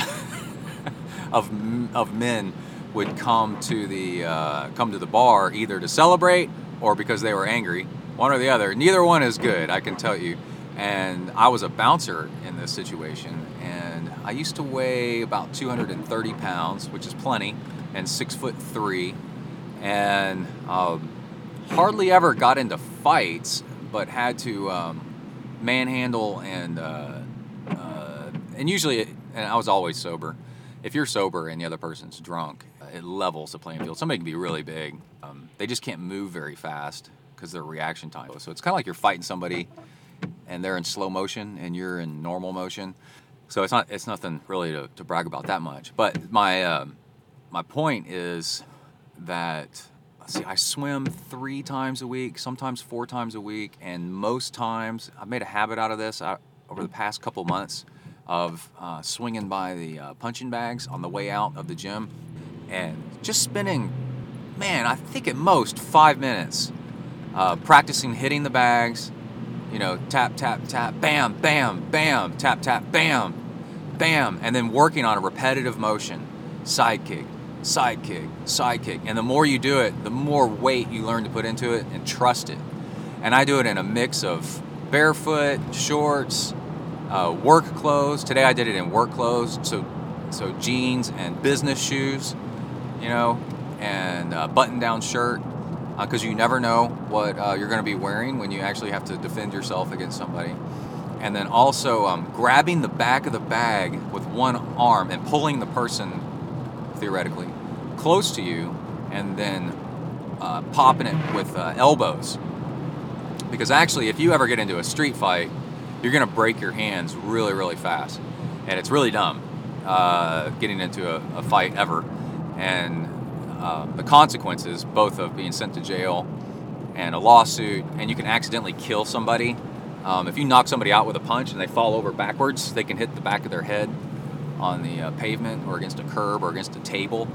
of of men, would come to the uh, come to the bar either to celebrate or because they were angry, one or the other. Neither one is good, I can tell you. And I was a bouncer in this situation, and I used to weigh about two hundred thirty pounds, which is plenty, and six foot three, and um, hardly ever got into fights, but had to um, manhandle and uh, uh, and usually, it, and I was always sober. If you're sober and the other person's drunk, it levels the playing field. Somebody can be really big. Um, they just can't move very fast because their reaction time. So it's kind of like you're fighting somebody and they're in slow motion and you're in normal motion. So it's not it's nothing really to, to brag about that much. But my um, my point is that, let's see, I swim three times a week, sometimes four times a week, and most times, I've made a habit out of this I, over the past couple months, of uh, swinging by the uh, punching bags on the way out of the gym and just spending, man, I think at most five minutes uh, practicing hitting the bags, you know, tap, tap, tap, bam, bam, bam, tap, tap, bam, bam, and then working on a repetitive motion, side kick, side kick, side kick. And the more you do it, the more weight you learn to put into it and trust it. And I do it in a mix of barefoot, shorts, Uh, work clothes. Today I did it in work clothes, so so jeans and business shoes, you know, and a button-down shirt, because uh, you never know what uh, you're going to be wearing when you actually have to defend yourself against somebody. And then also um, grabbing the back of the bag with one arm and pulling the person, theoretically, close to you, and then uh, popping it with uh, elbows. Because actually, if you ever get into a street fight, you're gonna break your hands really, really fast. And it's really dumb uh, getting into a, a fight ever. And uh, the consequences, both of being sent to jail and a lawsuit, and you can accidentally kill somebody. Um, if you knock somebody out with a punch and they fall over backwards, they can hit the back of their head on the uh, pavement or against a curb or against a table.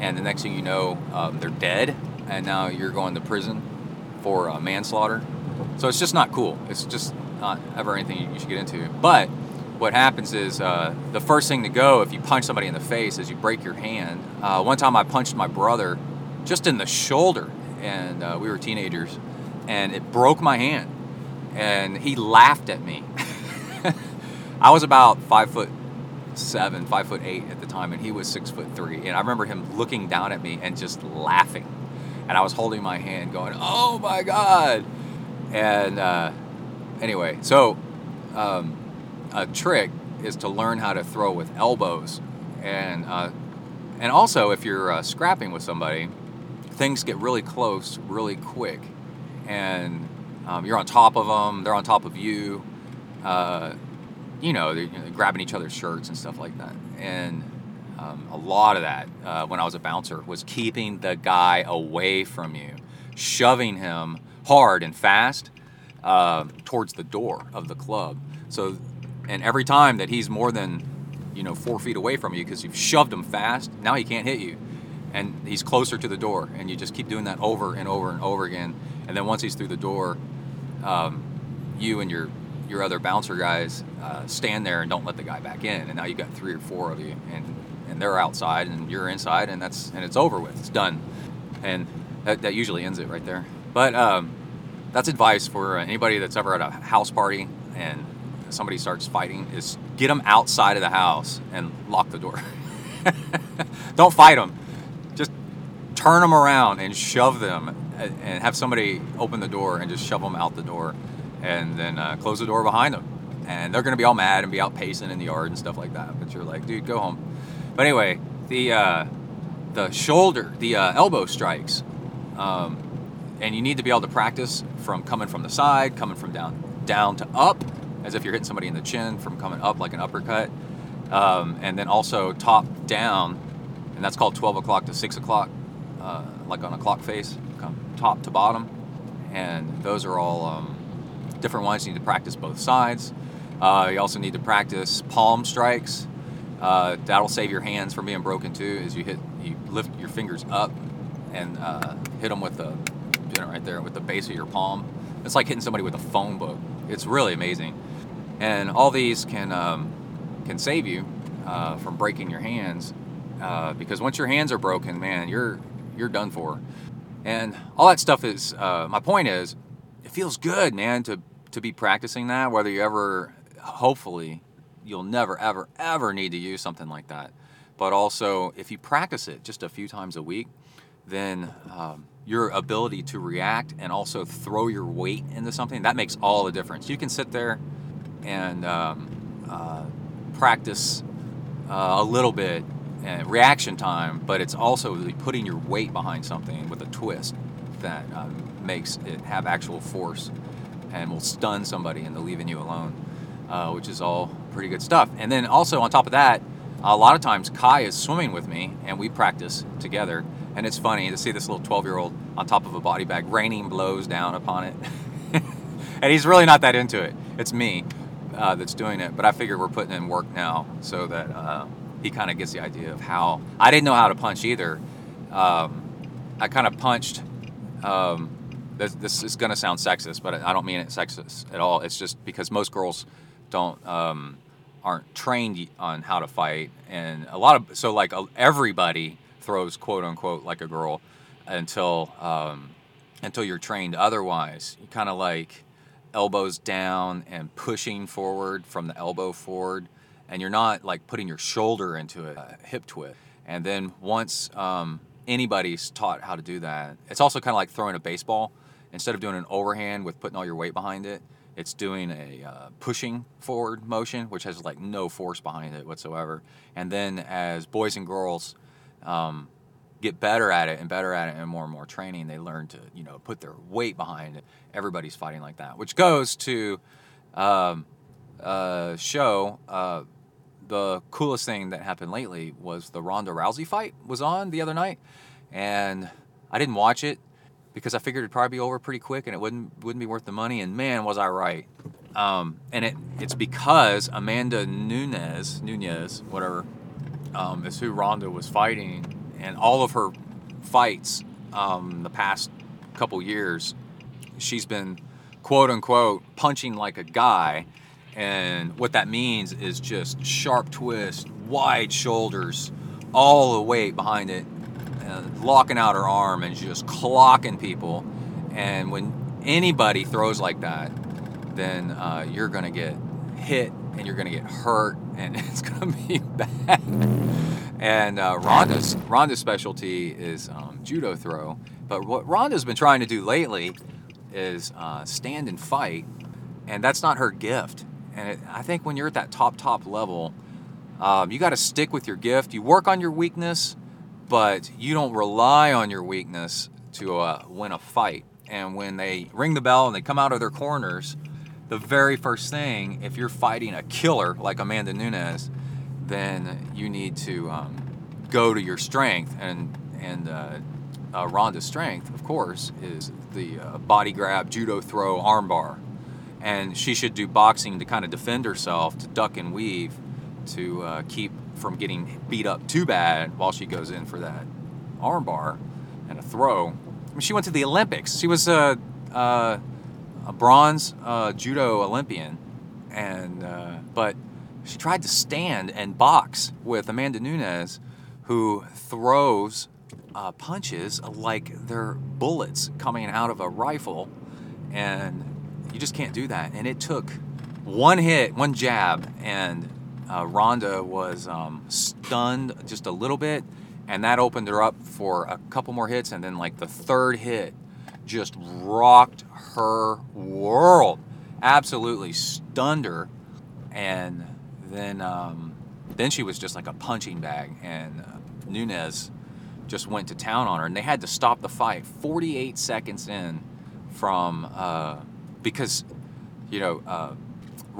And the next thing you know, um, they're dead. And now you're going to prison for uh, manslaughter. So it's just not cool. It's just not ever anything you should get into. But what happens is uh, the first thing to go if you punch somebody in the face is you break your hand. Uh, one time I punched my brother just in the shoulder, and uh, we were teenagers, and it broke my hand, and he laughed at me. I was about five foot seven, five foot eight at the time, and he was six foot three, and I remember him looking down at me and just laughing, and I was holding my hand going, oh my God. And uh, anyway, so um, a trick is to learn how to throw with elbows. And uh, and also, if you're uh, scrapping with somebody, things get really close really quick. And um, you're on top of them, they're on top of you. Uh, you know, they're, you know, grabbing each other's shirts and stuff like that. And um, a lot of that, uh, when I was a bouncer, was keeping the guy away from you, shoving him hard and fast uh, towards the door of the club. So, and every time that he's more than, you know, four feet away from you because you've shoved him fast, now he can't hit you. And he's closer to the door. And you just keep doing that over and over and over again. And then once he's through the door, um, you and your, your other bouncer guys uh, stand there and don't let the guy back in. And now you've got three or four of you. And, and they're outside and you're inside. And, that's, and it's over with. It's done. And that, that usually ends it right there. But um, that's advice for anybody that's ever at a house party and somebody starts fighting, is get them outside of the house and lock the door. Don't fight them. Just turn them around and shove them and have somebody open the door and just shove them out the door and then uh, close the door behind them. And they're going to be all mad and be out pacing in the yard and stuff like that. But you're like, dude, go home. But anyway, the, uh, the shoulder, the uh, elbow strikes, um, and you need to be able to practice from coming from the side, coming from down down to up, as if you're hitting somebody in the chin, from coming up like an uppercut. Um, and then also top down, and that's called twelve o'clock to six o'clock. Uh, like on a clock face, top to bottom, and those are all um, different ones. You need to practice both sides. Uh, you also need to practice palm strikes. Uh, that'll save your hands from being broken too. Is you hit, you lift your fingers up and uh, hit them with the, you know, right there with the base of your palm. It's like hitting somebody with a phone book. It's really amazing, and all these can um, can save you uh, from breaking your hands uh, because once your hands are broken, man, you're you're done for. And all that stuff is, uh, my point is, it feels good, man, to, to be practicing that, whether you ever, hopefully, you'll never, ever, ever need to use something like that. But also, if you practice it just a few times a week, then um, your ability to react and also throw your weight into something, that makes all the difference. You can sit there and um, uh, practice uh, a little bit, and reaction time, but it's also putting your weight behind something with a twist that um, makes it have actual force and will stun somebody into leaving you alone, uh, which is all pretty good stuff. And then also on top of that, a lot of times Kai is swimming with me and we practice together, and it's funny to see this little twelve year old on top of a body bag, raining blows down upon it. And he's really not that into it. It's me uh, that's doing it, but I figure we're putting in work now so that uh, he kind of gets the idea of how. I didn't know how to punch either. Um, I kind of punched. Um, this, this is going to sound sexist, but I don't mean it sexist at all. It's just because most girls don't um, aren't trained on how to fight, and a lot of so like everybody throws quote unquote like a girl until um, until you're trained otherwise. You kind of like elbows down and pushing forward from the elbow forward. And you're not like putting your shoulder into a hip twist. And then once um, anybody's taught how to do that, it's also kind of like throwing a baseball. Instead of doing an overhand with putting all your weight behind it, it's doing a uh, pushing forward motion, which has like no force behind it whatsoever. And then as boys and girls um, get better at it and better at it and more and more training, they learn to, you know, put their weight behind it. Everybody's fighting like that, which goes to um, uh, show... Uh, The coolest thing that happened lately was the Ronda Rousey fight was on the other night, and I didn't watch it because I figured it'd probably be over pretty quick and it wouldn't wouldn't be worth the money. And man, was I right! Um, and it it's because Amanda Nunes Nunes whatever um, is who Ronda was fighting, and all of her fights um, the past couple years, she's been quote unquote punching like a guy. And what that means is just sharp twist, wide shoulders, all the weight behind it, and locking out her arm and just clocking people. And when anybody throws like that, then uh, you're going to get hit and you're going to get hurt, and it's going to be bad. And uh, Ronda's, Ronda's specialty is um, judo throw. But what Ronda's been trying to do lately is uh, stand and fight, and that's not her gift. And it, I think when you're at that top, top level, um, you got to stick with your gift. You work on your weakness, but you don't rely on your weakness to uh, win a fight. And when they ring the bell and they come out of their corners, the very first thing, if you're fighting a killer like Amanda Nunes, then you need to um, go to your strength. And, and uh, uh, Ronda's strength, of course, is the uh, body grab, judo throw, armbar. And she should do boxing to kind of defend herself, to duck and weave, to uh, keep from getting beat up too bad while she goes in for that armbar and a throw. I mean, she went to the Olympics. She was a, a, a bronze uh, judo Olympian, and uh, but she tried to stand and box with Amanda Nunes, who throws uh, punches like they're bullets coming out of a rifle, and you just can't do that. And it took one hit, one jab, and uh, Ronda was um, stunned just a little bit, and that opened her up for a couple more hits, and then like the third hit just rocked her world. Absolutely stunned her, and then um, then she was just like a punching bag, and uh, Nunes just went to town on her, and they had to stop the fight forty-eight seconds in from... Uh, Because, you know, uh,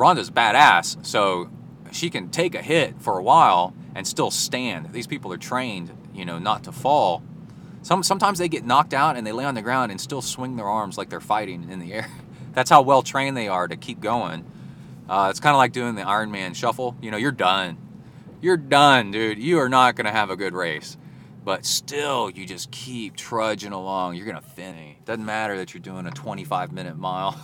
Ronda's badass, so she can take a hit for a while and still stand. These people are trained, you know, not to fall. Some, sometimes they get knocked out and they lay on the ground and still swing their arms like they're fighting in the air. That's how well trained they are to keep going. Uh, it's kind of like doing the Ironman shuffle. You know, you're done. You're done, dude. You are not going to have a good race. But still, you just keep trudging along. You're going to finish. Doesn't matter that you're doing a twenty-five minute mile.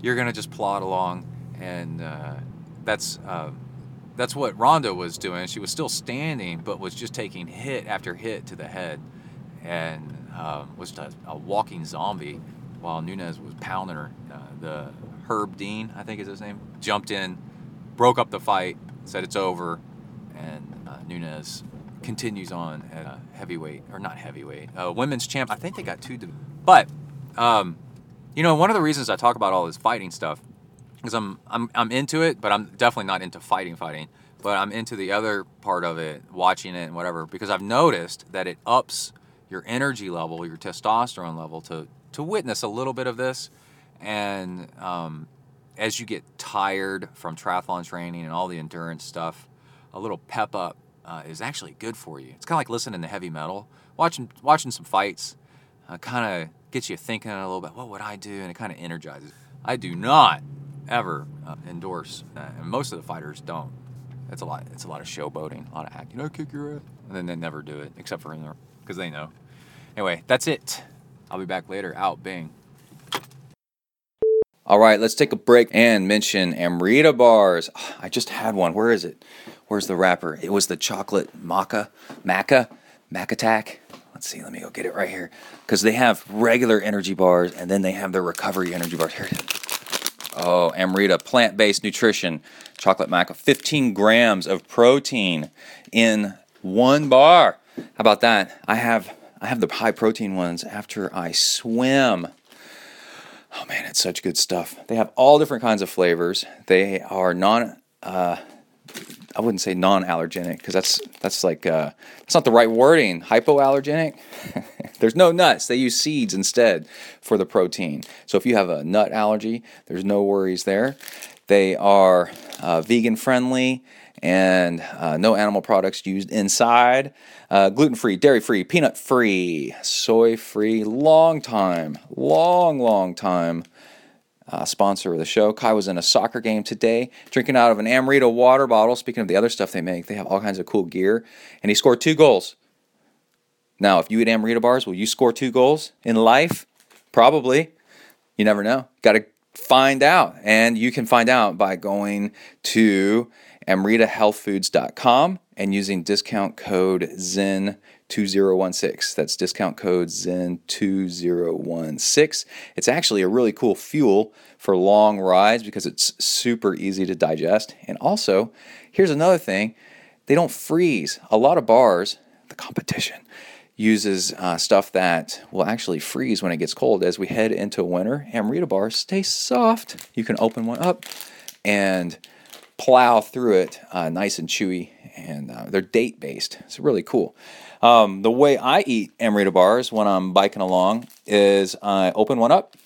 You're going to just plod along. And uh, that's... Uh, That's what Rhonda was doing. She was still standing, but was just taking hit after hit to the head, and um, was just a, a walking zombie. While Nunez was pounding her, uh, the Herb Dean, I think is his name, jumped in, broke up the fight, said it's over, and uh, Nunez continues on at uh, heavyweight or not heavyweight, uh, women's champ. I think they got two, but um, you know, one of the reasons I talk about all this fighting stuff. Because I'm, I'm I'm into it, but I'm definitely not into fighting fighting. But I'm into the other part of it, watching it and whatever. Because I've noticed that it ups your energy level, your testosterone level to, to witness a little bit of this. And um, as you get tired from triathlon training and all the endurance stuff, a little pep up uh, is actually good for you. It's kind of like listening to heavy metal. Watching watching some fights uh, kind of gets you thinking a little bit, what would I do? And it kind of energizes. I do not ever uh, endorse, uh, and most of the fighters don't. It's a lot. It's a lot of showboating, a lot of acting. I kick your ass, and then they never do it, except for in there, because they know. Anyway, that's it. I'll be back later. Out, Bing. All right, let's take a break and mention Amrita bars. Oh, I just had one. Where is it? Where's the wrapper? It was the chocolate maca, maca, mac attack. Let's see. Let me go get it right here, because they have regular energy bars, and then they have their recovery energy bars. Here it is. Oh, Amrita, plant-based nutrition, chocolate maca, fifteen grams of protein in one bar. How about that? I have I have the high-protein ones after I swim. Oh, man, it's such good stuff. They have all different kinds of flavors. They are non, uh, I wouldn't say non-allergenic, because that's, that's like, uh, that's not the right wording, hypoallergenic. There's no nuts. They use seeds instead for the protein. So if you have a nut allergy, there's no worries there. They are uh, vegan friendly and uh, no animal products used inside. Uh, gluten-free, dairy-free, peanut-free, soy-free. Long time, long, long time uh, sponsor of the show. Kai was in a soccer game today, drinking out of an Amrita water bottle. Speaking of the other stuff they make, they have all kinds of cool gear. And he scored two goals. Now, if you eat Amrita bars, will you score two goals in life? Probably. You never know. Got to find out. And you can find out by going to amrita health foods dot com and using discount code zen two zero one six. That's discount code zen two zero one six. It's actually a really cool fuel for long rides because it's super easy to digest. And also, here's another thing. They don't freeze. A lot of bars, the competition, uses uh, stuff that will actually freeze when it gets cold. As we head into winter, Amrita bars stay soft. You can open one up and plow through it uh, nice and chewy, and uh, they're date-based. It's really cool. Um, the way I eat Amrita bars when I'm biking along is I open one up,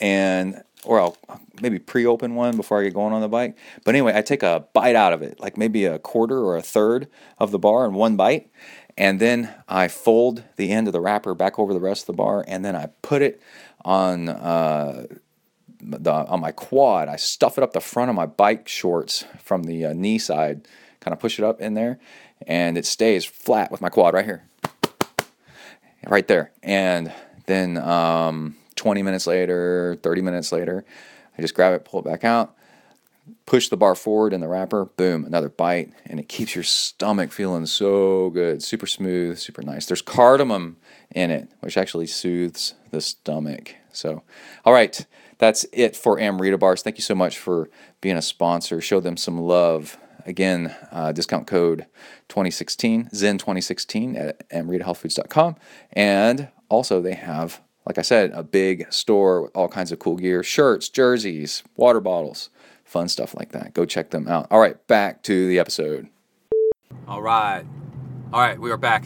and or I'll maybe pre-open one before I get going on the bike. But anyway, I take a bite out of it, like maybe a quarter or a third of the bar in one bite. And then I fold the end of the wrapper back over the rest of the bar, and then I put it on uh, the on my quad. I stuff it up the front of my bike shorts from the uh, knee side, kind of push it up in there, and it stays flat with my quad right here, right there. And then um, twenty minutes later, thirty minutes later, I just grab it, pull it back out, push the bar forward in the wrapper, boom, another bite, and it keeps your stomach feeling so good, super smooth, super nice. There's cardamom in it, which actually soothes the stomach. So, all right, that's it for Amrita bars. Thank you so much for being a sponsor. Show them some love. Again, uh, discount code twenty sixteen, zen twenty sixteen at amrita health foods dot com. And also they have, like I said, a big store with all kinds of cool gear, shirts, jerseys, water bottles, fun stuff like that. Go check them out. All right, back to the episode. All right. All right, we are back.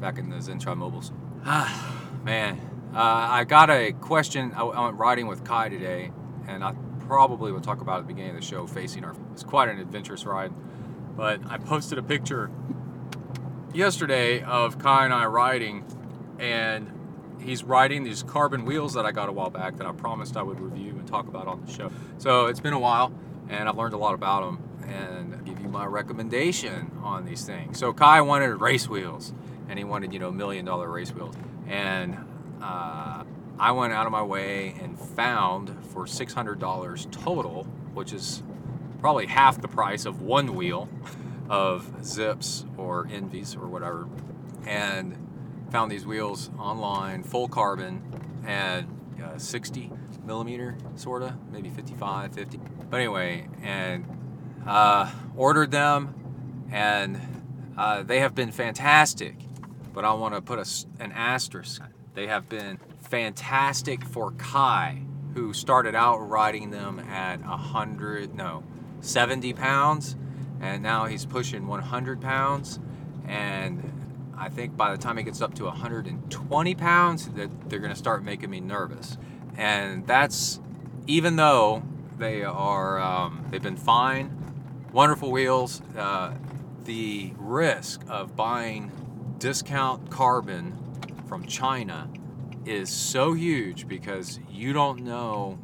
Back in the ZenTri mobiles. Ah, man. Uh, I got a question. I, I went riding with Kai today, and I probably will talk about it at the beginning of the show, facing our... It's quite an adventurous ride. But I posted a picture yesterday of Kai and I riding, and he's riding these carbon wheels that I got a while back that I promised I would review and talk about on the show. So it's been a while, and I've learned a lot about them, and I'll give you my recommendation on these things. So Kai wanted race wheels, and he wanted, you know, million dollar race wheels. And uh, I went out of my way and found for six hundred dollars total, which is probably half the price of one wheel of Zips or Envies or whatever, and found these wheels online, full carbon, and uh, sixty millimeter, sort of, maybe fifty-five, fifty. But anyway, and uh, ordered them, and uh, they have been fantastic, but I want to put a, an asterisk. They have been fantastic for Kai, who started out riding them at one hundred, no, seventy pounds, and now he's pushing one hundred pounds, and I think by the time he gets up to one hundred twenty pounds, that they're gonna start making me nervous. And that's, even though they are, um, they've been fine, wonderful wheels, uh, the risk of buying discount carbon from China is so huge because you don't know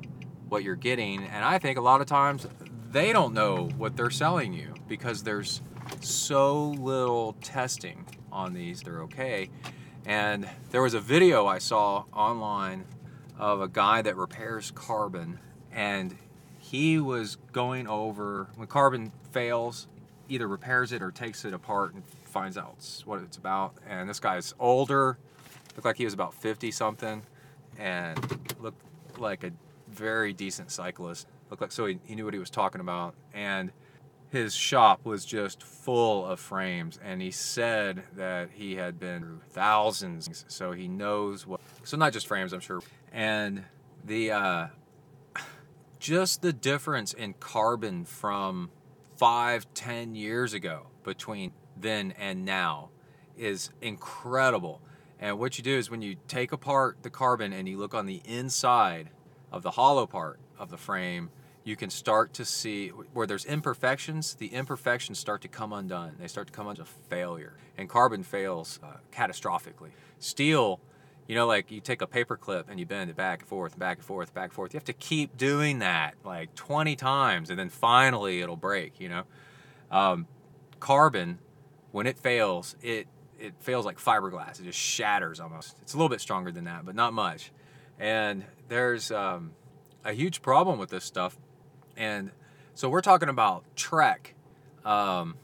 what you're getting. And I think a lot of times they don't know what they're selling you because there's so little testing on these. They're okay. And there was a video I saw online of a guy that repairs carbon, and he was going over when carbon fails, either repairs it or takes it apart and finds out what it's about. And this guy's older, looked like he was about fifty something, and looked like a very decent cyclist. Looked like, so he, he knew what he was talking about. And his shop was just full of frames, and he said that he had been through thousands, so he knows what. So not just frames, I'm sure. And the uh, just the difference in carbon from five, ten years ago between then and now is incredible. And what you do is when you take apart the carbon and you look on the inside of the hollow part of the frame, you can start to see where there's imperfections, the imperfections start to come undone. They start to come under failure, and carbon fails uh, catastrophically. Steel, you know, like you take a paper clip and you bend it back and forth, and back and forth, back and forth. You have to keep doing that like twenty times, and then finally it'll break, you know. Um, carbon, when it fails, it, it fails like fiberglass. It just shatters almost. It's a little bit stronger than that, but not much. And there's um, a huge problem with this stuff. And so we're talking about Trek, um,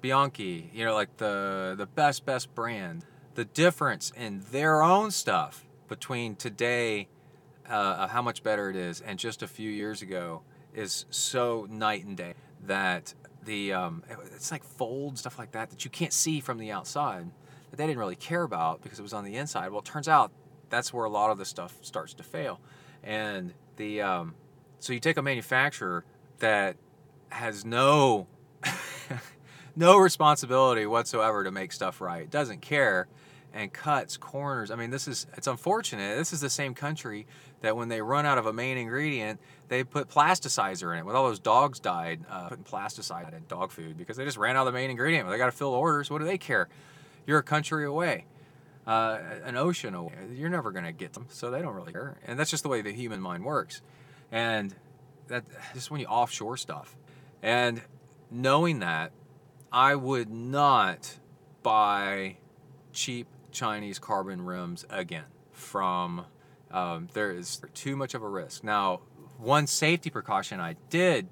Bianchi, you know, like the the best, best brand. The difference in their own stuff between today, uh, of how much better it is, and just a few years ago is so night and day that the um, it's like fold, stuff like that, that you can't see from the outside, that they didn't really care about because it was on the inside. Well, it turns out that's where a lot of the stuff starts to fail. And the... Um, So you take a manufacturer that has no no responsibility whatsoever to make stuff right, doesn't care, and cuts corners. I mean, this is, it's unfortunate. This is the same country that when they run out of a main ingredient, they put plasticizer in it. When all those dogs died, uh, putting plasticizer in dog food because they just ran out of the main ingredient. Well, they got to fill orders. What do they care? You're a country away. Uh, an ocean away. You're never going to get them, so they don't really care. And that's just the way the human mind works. And that just when you offshore stuff. And knowing that, I would not buy cheap Chinese carbon rims again from, um, there is too much of a risk. Now, one safety precaution I did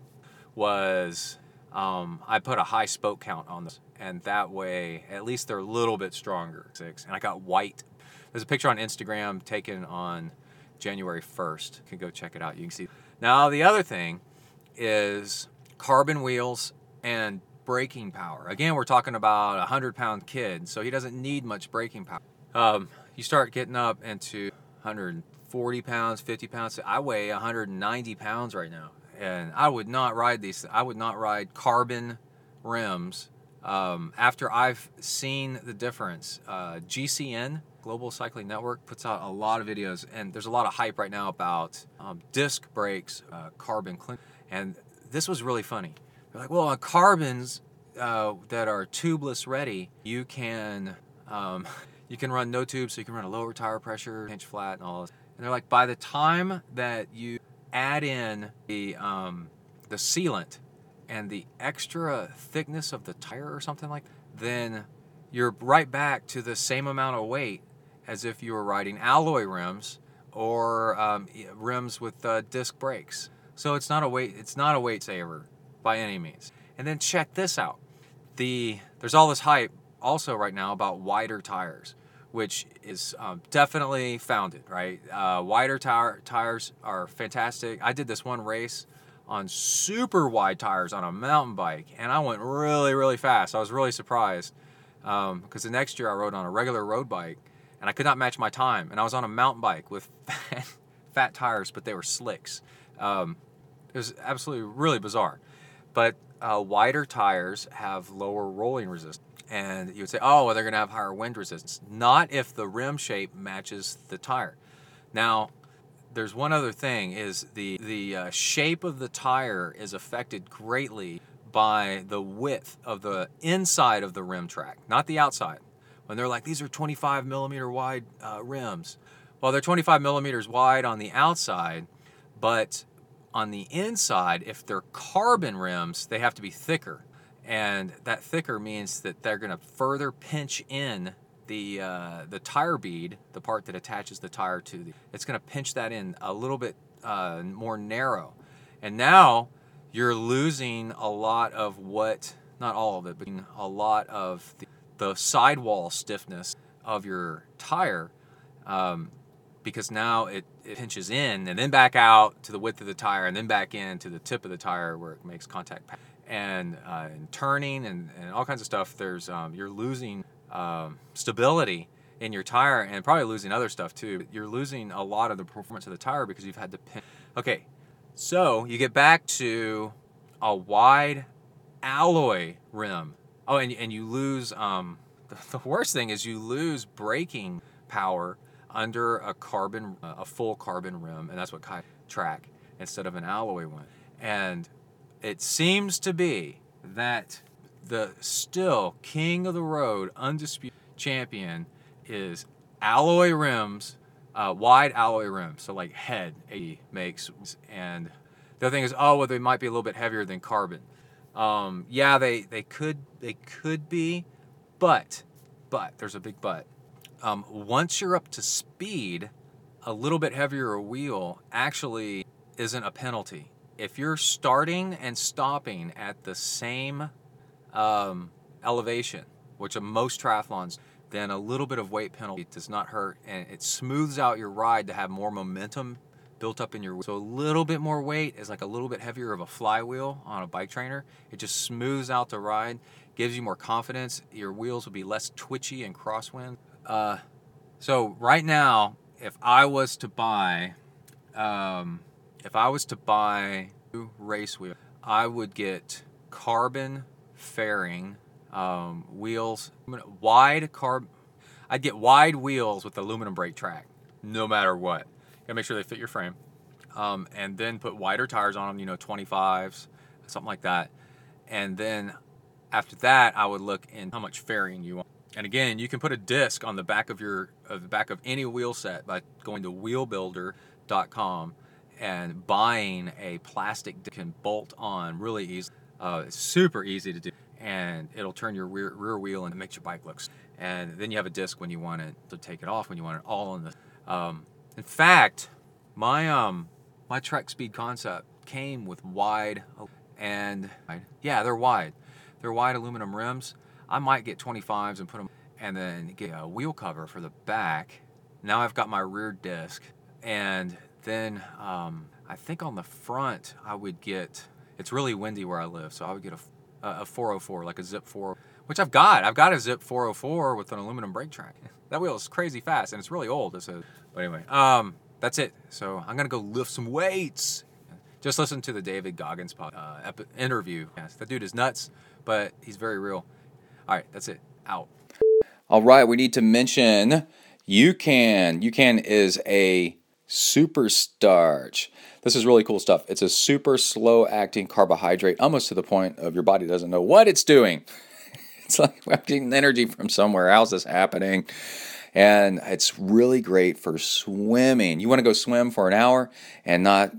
was um, I put a high spoke count on this. And that way, at least they're a little bit stronger. Six. And I got white. There's a picture on Instagram taken on January first. You can go check it out. You can see. Now, the other thing is carbon wheels and braking power. Again, we're talking about a one hundred pound kid, so he doesn't need much braking power. Um, you start getting up into one hundred forty pounds, fifty pounds. I weigh one hundred ninety pounds right now, and I would not ride these. I would not ride carbon rims um, after I've seen the difference. Uh, G C N, Global Cycling Network, puts out a lot of videos, and there's a lot of hype right now about um, disc brakes, uh, carbon clean. And this was really funny. They're like, well, on carbons, uh, that are tubeless ready, you can um, you can run no tube, so you can run a lower tire pressure, pinch flat, and all this. And they're like, by the time that you add in the um, the sealant and the extra thickness of the tire or something like that, then you're right back to the same amount of weight as if you were riding alloy rims or um, rims with uh, disc brakes. So it's not a weight it's not a weight saver by any means. And then check this out. The there's all this hype also right now about wider tires, which is um, definitely founded, right? Uh, wider tire, tires are fantastic. I did this one race on super wide tires on a mountain bike, and I went really, really fast. I was really surprised because um, the next year I rode on a regular road bike, and I could not match my time. And I was on a mountain bike with fat, fat tires, but they were slicks. Um, it was absolutely really bizarre. But uh, wider tires have lower rolling resistance. And you would say, oh, well, they're going to have higher wind resistance. Not if the rim shape matches the tire. Now, there's one other thing, is the, the uh, shape of the tire is affected greatly by the width of the inside of the rim track, not the outside. When they're like, these are twenty-five millimeter wide uh, rims. Well, they're twenty-five millimeters wide on the outside, but on the inside, if they're carbon rims, they have to be thicker. And that thicker means that they're going to further pinch in the uh, the tire bead, the part that attaches the tire to the. It's going to pinch that in a little bit uh, more narrow. And now you're losing a lot of what, not all of it, but a lot of the, the sidewall stiffness of your tire um, because now it, it pinches in and then back out to the width of the tire and then back in to the tip of the tire where it makes contact. And, uh, and turning and, and all kinds of stuff, there's um, you're losing um, stability in your tire and probably losing other stuff too. You're losing a lot of the performance of the tire because you've had to pin. Okay, so you get back to a wide alloy rim. Oh, and, and you lose, um, the, the worst thing is you lose braking power under a carbon, uh, a full carbon rim, and that's what Kai track instead of an alloy one. And it seems to be that the still king of the road, undisputed champion, is alloy rims, uh, wide alloy rims. So like head eighty makes. And the other thing is, oh, well, they might be a little bit heavier than carbon. Um, yeah, they, they could they could be, but, but, there's a big but. Um, once you're up to speed, a little bit heavier a wheel actually isn't a penalty. If you're starting and stopping at the same um, elevation, which are most triathlons, then a little bit of weight penalty does not hurt, and it smooths out your ride to have more momentum built up in your wheel. So a little bit more weight is like a little bit heavier of a flywheel on a bike trainer. It just smooths out the ride, gives you more confidence. Your wheels will be less twitchy and crosswind. Uh, so right now, if I was to buy... Um, If I was to buy two race wheels, I would get carbon fairing um, wheels, wide carb. I'd get wide wheels with aluminum brake track, no matter what. You gotta make sure they fit your frame, um, and then put wider tires on them. You know, twenty-fives, something like that. And then after that, I would look in how much fairing you want. And again, you can put a disc on the back of your, of the back of any wheel set by going to wheel builder dot com. And buying a plastic that can bolt on really easy. Uh, it's super easy to do, and it'll turn your rear, rear wheel and make your bike look. And then you have a disc when you want it to take it off when you want it all on the. Um, in fact, my um my Trek Speed Concept came with wide, and yeah, they're wide, they're wide aluminum rims. I might get twenty-fives and put them, and then get a wheel cover for the back. Now I've got my rear disc and. Then um, I think on the front I would get, it's really windy where I live, so I would get a, a four oh four, like a Zip four, which I've got. I've got a Zip four oh four with an aluminum brake track. That wheel is crazy fast, and it's really old. It's a, but anyway, um, that's it. So I'm going to go lift some weights. Just listen to the David Goggins pod, uh, interview. Yes, that dude is nuts, but he's very real. All right, that's it. Out. All right, we need to mention UCAN. UCAN is a Superstarch. This is really cool stuff. It's a super slow-acting carbohydrate, almost to the point of your body doesn't know what it's doing. It's like we're getting energy from somewhere else is happening. And it's really great for swimming. You want to go swim for an hour and not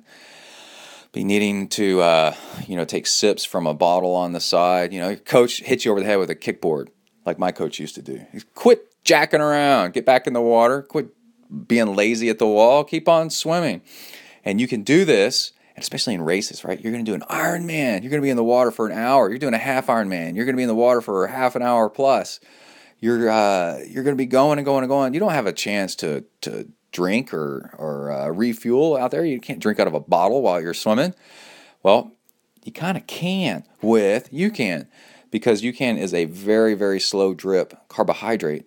be needing to, uh, you know, take sips from a bottle on the side. You know, your coach hits you over the head with a kickboard, like my coach used to do. He'd quit jacking around. Get back in the water. Quit being lazy at the wall. Keep on swimming. And you can do this, and especially in races, right? You're going to do an Ironman. You're going to be in the water for an hour. You're doing a half Ironman. You're going to be in the water for half an hour plus. You're uh, you're going to be going and going and going. You don't have a chance to to drink or or uh, refuel out there. You can't drink out of a bottle while you're swimming. Well, you kind of can with UCAN, because UCAN is a very, very slow drip carbohydrate.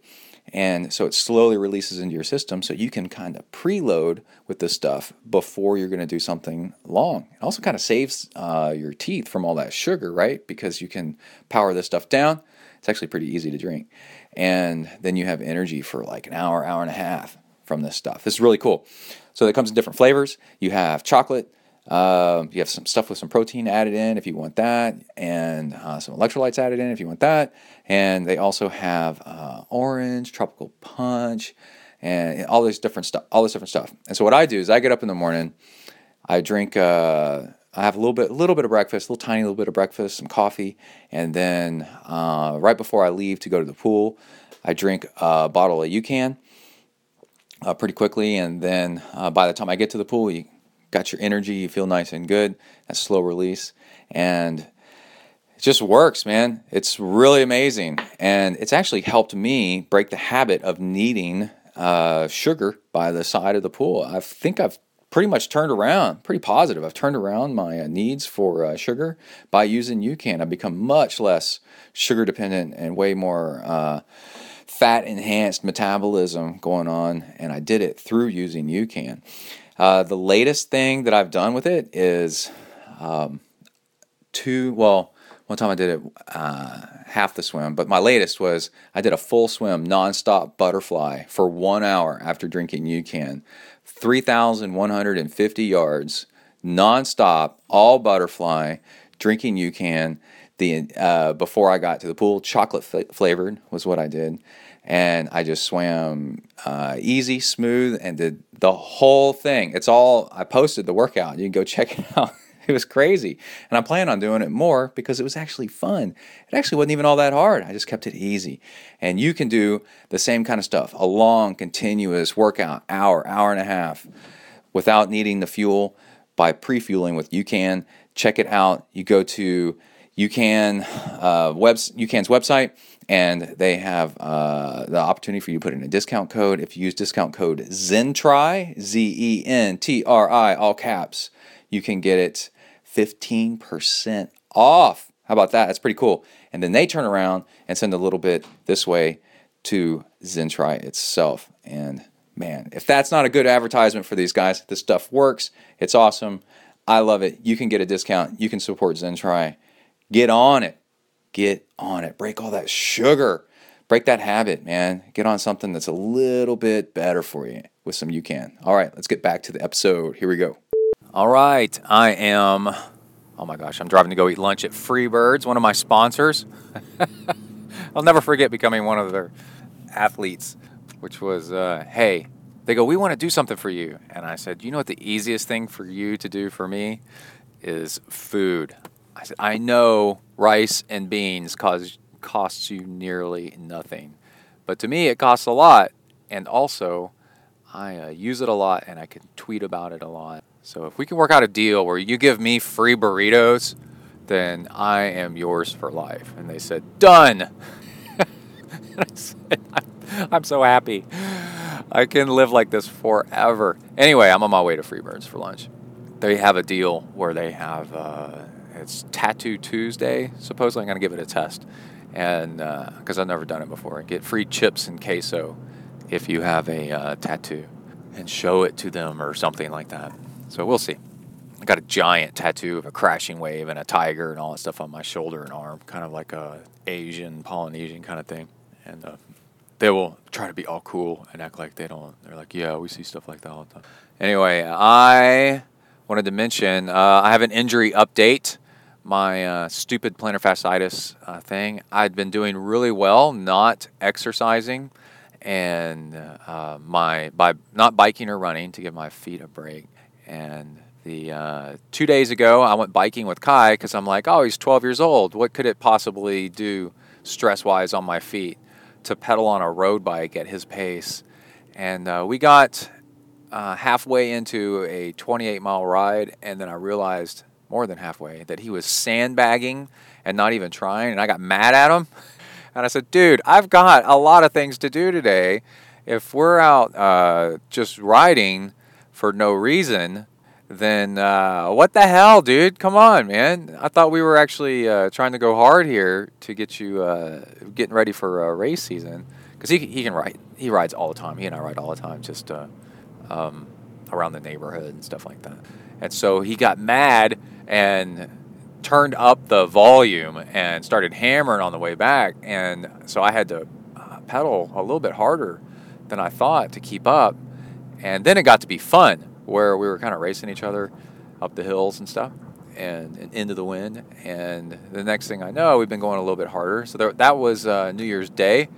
And so it slowly releases into your system, so you can kind of preload with this stuff before you're going to do something long. It also kind of saves uh, your teeth from all that sugar, right? Because you can power this stuff down. It's actually pretty easy to drink. And then you have energy for like an hour, hour and a half from this stuff. This is really cool. So it comes in different flavors. You have chocolate. Uh, you have some stuff with some protein added in if you want that, and uh, some electrolytes added in if you want that. And they also have uh, orange, tropical punch, and all this different stuff. All this different stuff. And so what I do is I get up in the morning, I drink. Uh, I have a little bit, little bit of breakfast, a little tiny little bit of breakfast, some coffee, and then uh, right before I leave to go to the pool, I drink a bottle of UCAN uh, pretty quickly, and then uh, by the time I get to the pool, you got your energy, you feel nice and good, that slow release, and it just works, man. It's really amazing, and it's actually helped me break the habit of needing uh, sugar by the side of the pool. I think I've pretty much turned around, pretty positive. I've turned around my uh, needs for uh, sugar by using UCAN. I've become much less sugar dependent and way more uh, fat enhanced metabolism going on, and I did it through using UCAN. Uh, the latest thing that I've done with it is um, two, well, one time I did it uh, half the swim, but my latest was I did a full swim, nonstop butterfly for one hour after drinking UCAN. three thousand one hundred fifty yards, nonstop, all butterfly, drinking UCAN. The uh, before I got to the pool, chocolate f- flavored was what I did, and I just swam uh, easy, smooth, and did the whole thing. It's all I posted the workout. You can go check it out. It was crazy, and I plan on doing it more because it was actually fun. It actually wasn't even all that hard. I just kept it easy, and you can do the same kind of stuff, a long, continuous workout, hour, hour and a half, without needing the fuel by pre-fueling with UCAN. Check it out. You go to UCAN, uh, webs- UCAN's website, and they have uh, the opportunity for you to put in a discount code. If you use discount code ZENTRI, Z E N T R I, all caps, you can get it fifteen percent off. How about that? That's pretty cool. And then they turn around and send a little bit this way to ZenTri itself. And man, if that's not a good advertisement for these guys, this stuff works. It's awesome. I love it. You can get a discount. You can support ZenTri. Get on it. Get on it. Break all that sugar. Break that habit, man. Get on something that's a little bit better for you with some UCAN. All right, let's get back to the episode. Here we go. All right, I am, oh my gosh, I'm driving to go eat lunch at Freebirds, one of my sponsors. I'll never forget becoming one of their athletes, which was, uh, hey, they go, we want to do something for you. And I said, you know what the easiest thing for you to do for me is food. I said, I know rice and beans cause, costs you nearly nothing, but to me it costs a lot, and also I uh, use it a lot, and I can tweet about it a lot. So if we can work out a deal where you give me free burritos, then I am yours for life. And they said, done. And I said, I'm so happy. I can live like this forever. Anyway, I'm on my way to Freebirds for lunch. They have a deal where they have, uh, it's Tattoo Tuesday. Supposedly I'm going to give it a test, and because uh, I've never done it before. Get free chips and queso if you have a uh, tattoo and show it to them or something like that. So we'll see. I got a giant tattoo of a crashing wave and a tiger and all that stuff on my shoulder and arm, kind of like a Asian, Polynesian kind of thing. And uh, they will try to be all cool and act like they don't. They're like, yeah, we see stuff like that all the time. Anyway, I wanted to mention, uh, I have an injury update. My uh, stupid plantar fasciitis uh, thing. I'd been doing really well, not exercising, and uh, my by not biking or running to give my feet a break. And the uh, two days ago, I went biking with Kai because I'm like, oh, he's twelve years old. What could it possibly do stress-wise on my feet to pedal on a road bike at his pace? And uh, we got uh, halfway into a twenty-eight mile ride, and then I realized, more than halfway, that he was sandbagging and not even trying, and I got mad at him. And I said, dude, I've got a lot of things to do today. If we're out uh, just riding for no reason, then uh, what the hell, dude? Come on, man. I thought we were actually uh, trying to go hard here to get you uh, getting ready for uh, race season. Because he, he can ride. He rides all the time. He and I ride all the time, just uh, um, around the neighborhood and stuff like that. And so he got mad and turned up the volume and started hammering on the way back. And so I had to pedal a little bit harder than I thought to keep up. And then it got to be fun, where we were kind of racing each other up the hills and stuff and, and into the wind. And the next thing I know, we've been going a little bit harder. So there, that was uh, New Year's Day.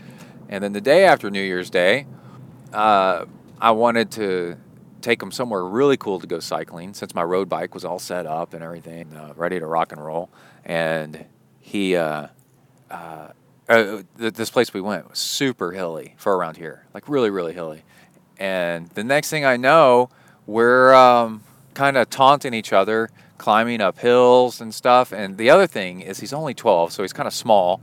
And then the day after New Year's Day, uh, I wanted to take him somewhere really cool to go cycling, since my road bike was all set up and everything, uh, ready to rock and roll. And he, uh, uh, uh, th- this place we went was super hilly for around here, like really, really hilly. And the next thing I know, we're um, kind of taunting each other, climbing up hills and stuff. And the other thing is, he's only twelve, so he's kind of small.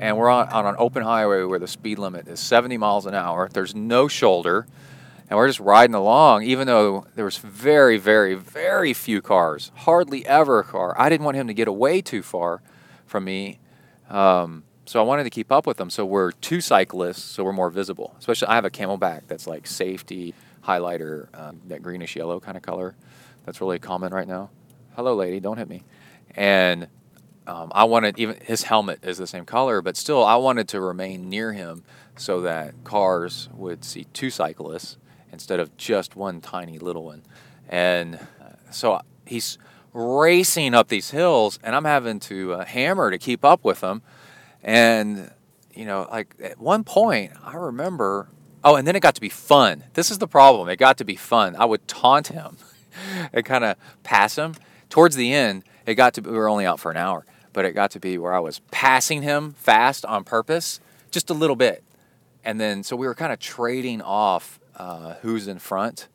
And we're on, on an open highway where the speed limit is seventy miles an hour. There's no shoulder. And we're just riding along, even though there was very, very, very few cars, hardly ever a car. I didn't want him to get away too far from me, um, so I wanted to keep up with him. So we're two cyclists, so we're more visible. Especially, I have a Camelback that's like safety highlighter, um, that greenish yellow kind of color that's really common right now. Hello, lady, don't hit me. And um, I wanted, even his helmet is the same color, but still, I wanted to remain near him so that cars would see two cyclists instead of just one tiny little one. And so he's racing up these hills, and I'm having to uh, hammer to keep up with him. And, you know, like at one point, I remember, oh, and then it got to be fun. This is the problem. It got to be fun. I would taunt him and kind of pass him. Towards the end, it got to be, we were only out for an hour, but it got to be where I was passing him fast on purpose, just a little bit. And then, so we were kind of trading off Uh, who's in front,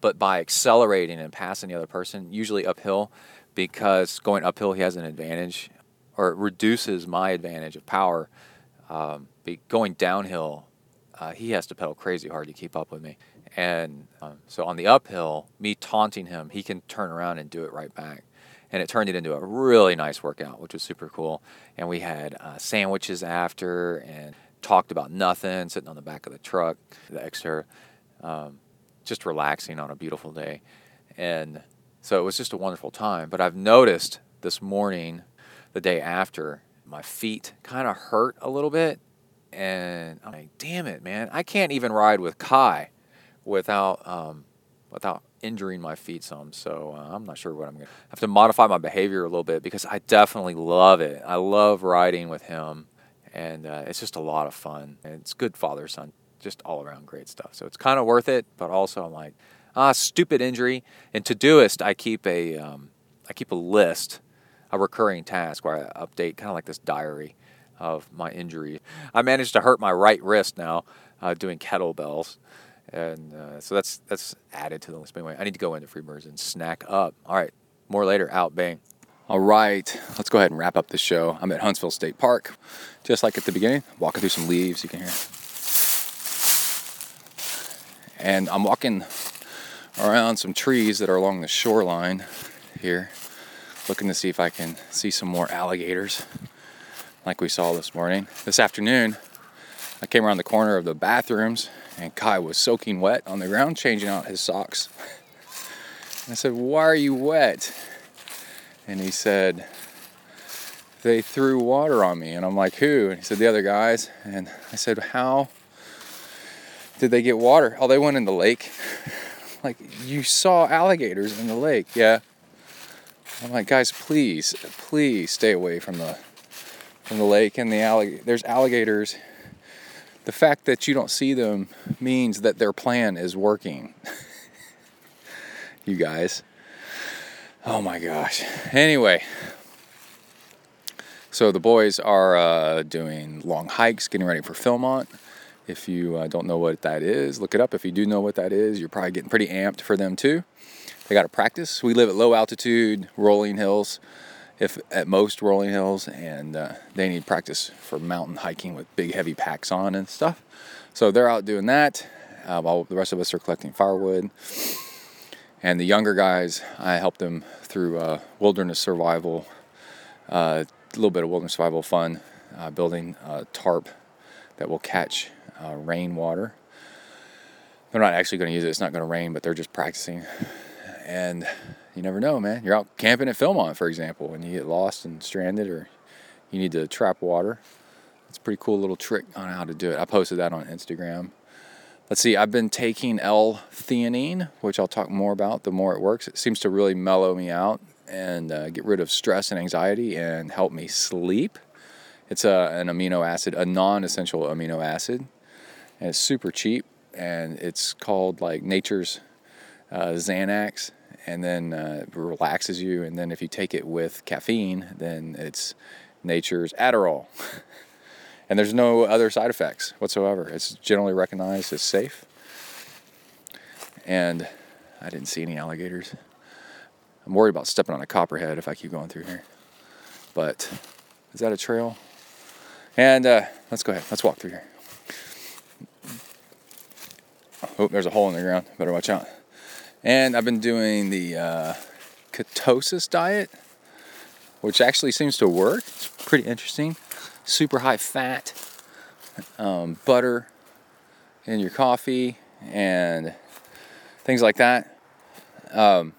but by accelerating and passing the other person, usually uphill, because going uphill he has an advantage, or it reduces my advantage of power. Um, going downhill, uh, he has to pedal crazy hard to keep up with me. And um, so on the uphill, me taunting him, he can turn around and do it right back. And it turned it into a really nice workout, which was super cool. And we had uh, sandwiches after and talked about nothing, sitting on the back of the truck, the Xterra. Um, just relaxing on a beautiful day. And so it was just a wonderful time. But I've noticed this morning, the day after, my feet kind of hurt a little bit. And I'm like, damn it, man. I can't even ride with Kai without um, without injuring my feet some. So uh, I'm not sure what I'm going to have to modify my behavior a little bit, because I definitely love it. I love riding with him. And uh, it's just a lot of fun. And it's good father-son, just all around great stuff. So it's kind of worth it, but also I'm like, ah, stupid injury. In Todoist, I keep a, um, I keep a list, a recurring task where I update kind of like this diary of my injury. I managed to hurt my right wrist now uh, doing kettlebells, and uh, so that's that's added to the list. But anyway, I need to go into Freebirds and snack up. All right, more later. Out, bang. All right, let's go ahead and wrap up the show. I'm at Huntsville State Park, just like at the beginning. Walking through some leaves, you can hear. And I'm walking around some trees that are along the shoreline here, looking to see if I can see some more alligators like we saw this morning. This afternoon, I came around the corner of the bathrooms, and Kai was soaking wet on the ground, changing out his socks. And I said, "Why are you wet?" And he said, "They threw water on me." And I'm like, "Who?" And he said, "The other guys." And I said, "How Did they get water? Oh, they went in the lake. Like, you saw alligators in the lake. Yeah. I'm like, guys, please, please stay away from the from the lake and the alligator. There's alligators. The fact that you don't see them means that their plan is working. You guys. Oh my gosh. Anyway. So the boys are uh, doing long hikes, getting ready for Philmont. If you uh, don't know what that is, look it up. If you do know what that is, you're probably getting pretty amped for them too. They got to practice. We live at low altitude, rolling hills, if at most rolling hills, and uh, they need practice for mountain hiking with big heavy packs on and stuff. So they're out doing that uh, while the rest of us are collecting firewood. And the younger guys, I help them through uh, wilderness survival, uh, a little bit of wilderness survival fun, uh, building a tarp that will catch uh, rainwater. They're not actually going to use it. It's not going to rain, but they're just practicing. And you never know, man. You're out camping at Philmont, for example, and you get lost and stranded, or you need to trap water. It's a pretty cool little trick on how to do it. I posted that on Instagram. Let's see. I've been taking L-theanine, which I'll talk more about the more it works. It seems to really mellow me out and uh, get rid of stress and anxiety and help me sleep. It's a, an amino acid, a non-essential amino acid, and it's super cheap, and it's called like nature's uh, Xanax, and then uh, it relaxes you, and then if you take it with caffeine, then it's nature's Adderall. And there's no other side effects whatsoever. It's generally recognized as safe. And I didn't see any alligators. I'm worried about stepping on a copperhead if I keep going through here. But is that a trail? And uh, let's go ahead. Let's walk through here. Oh, there's a hole in the ground. Better watch out. And I've been doing the uh, ketosis diet, which actually seems to work. It's pretty interesting. Super high fat, um, butter in your coffee, and things like that. Um,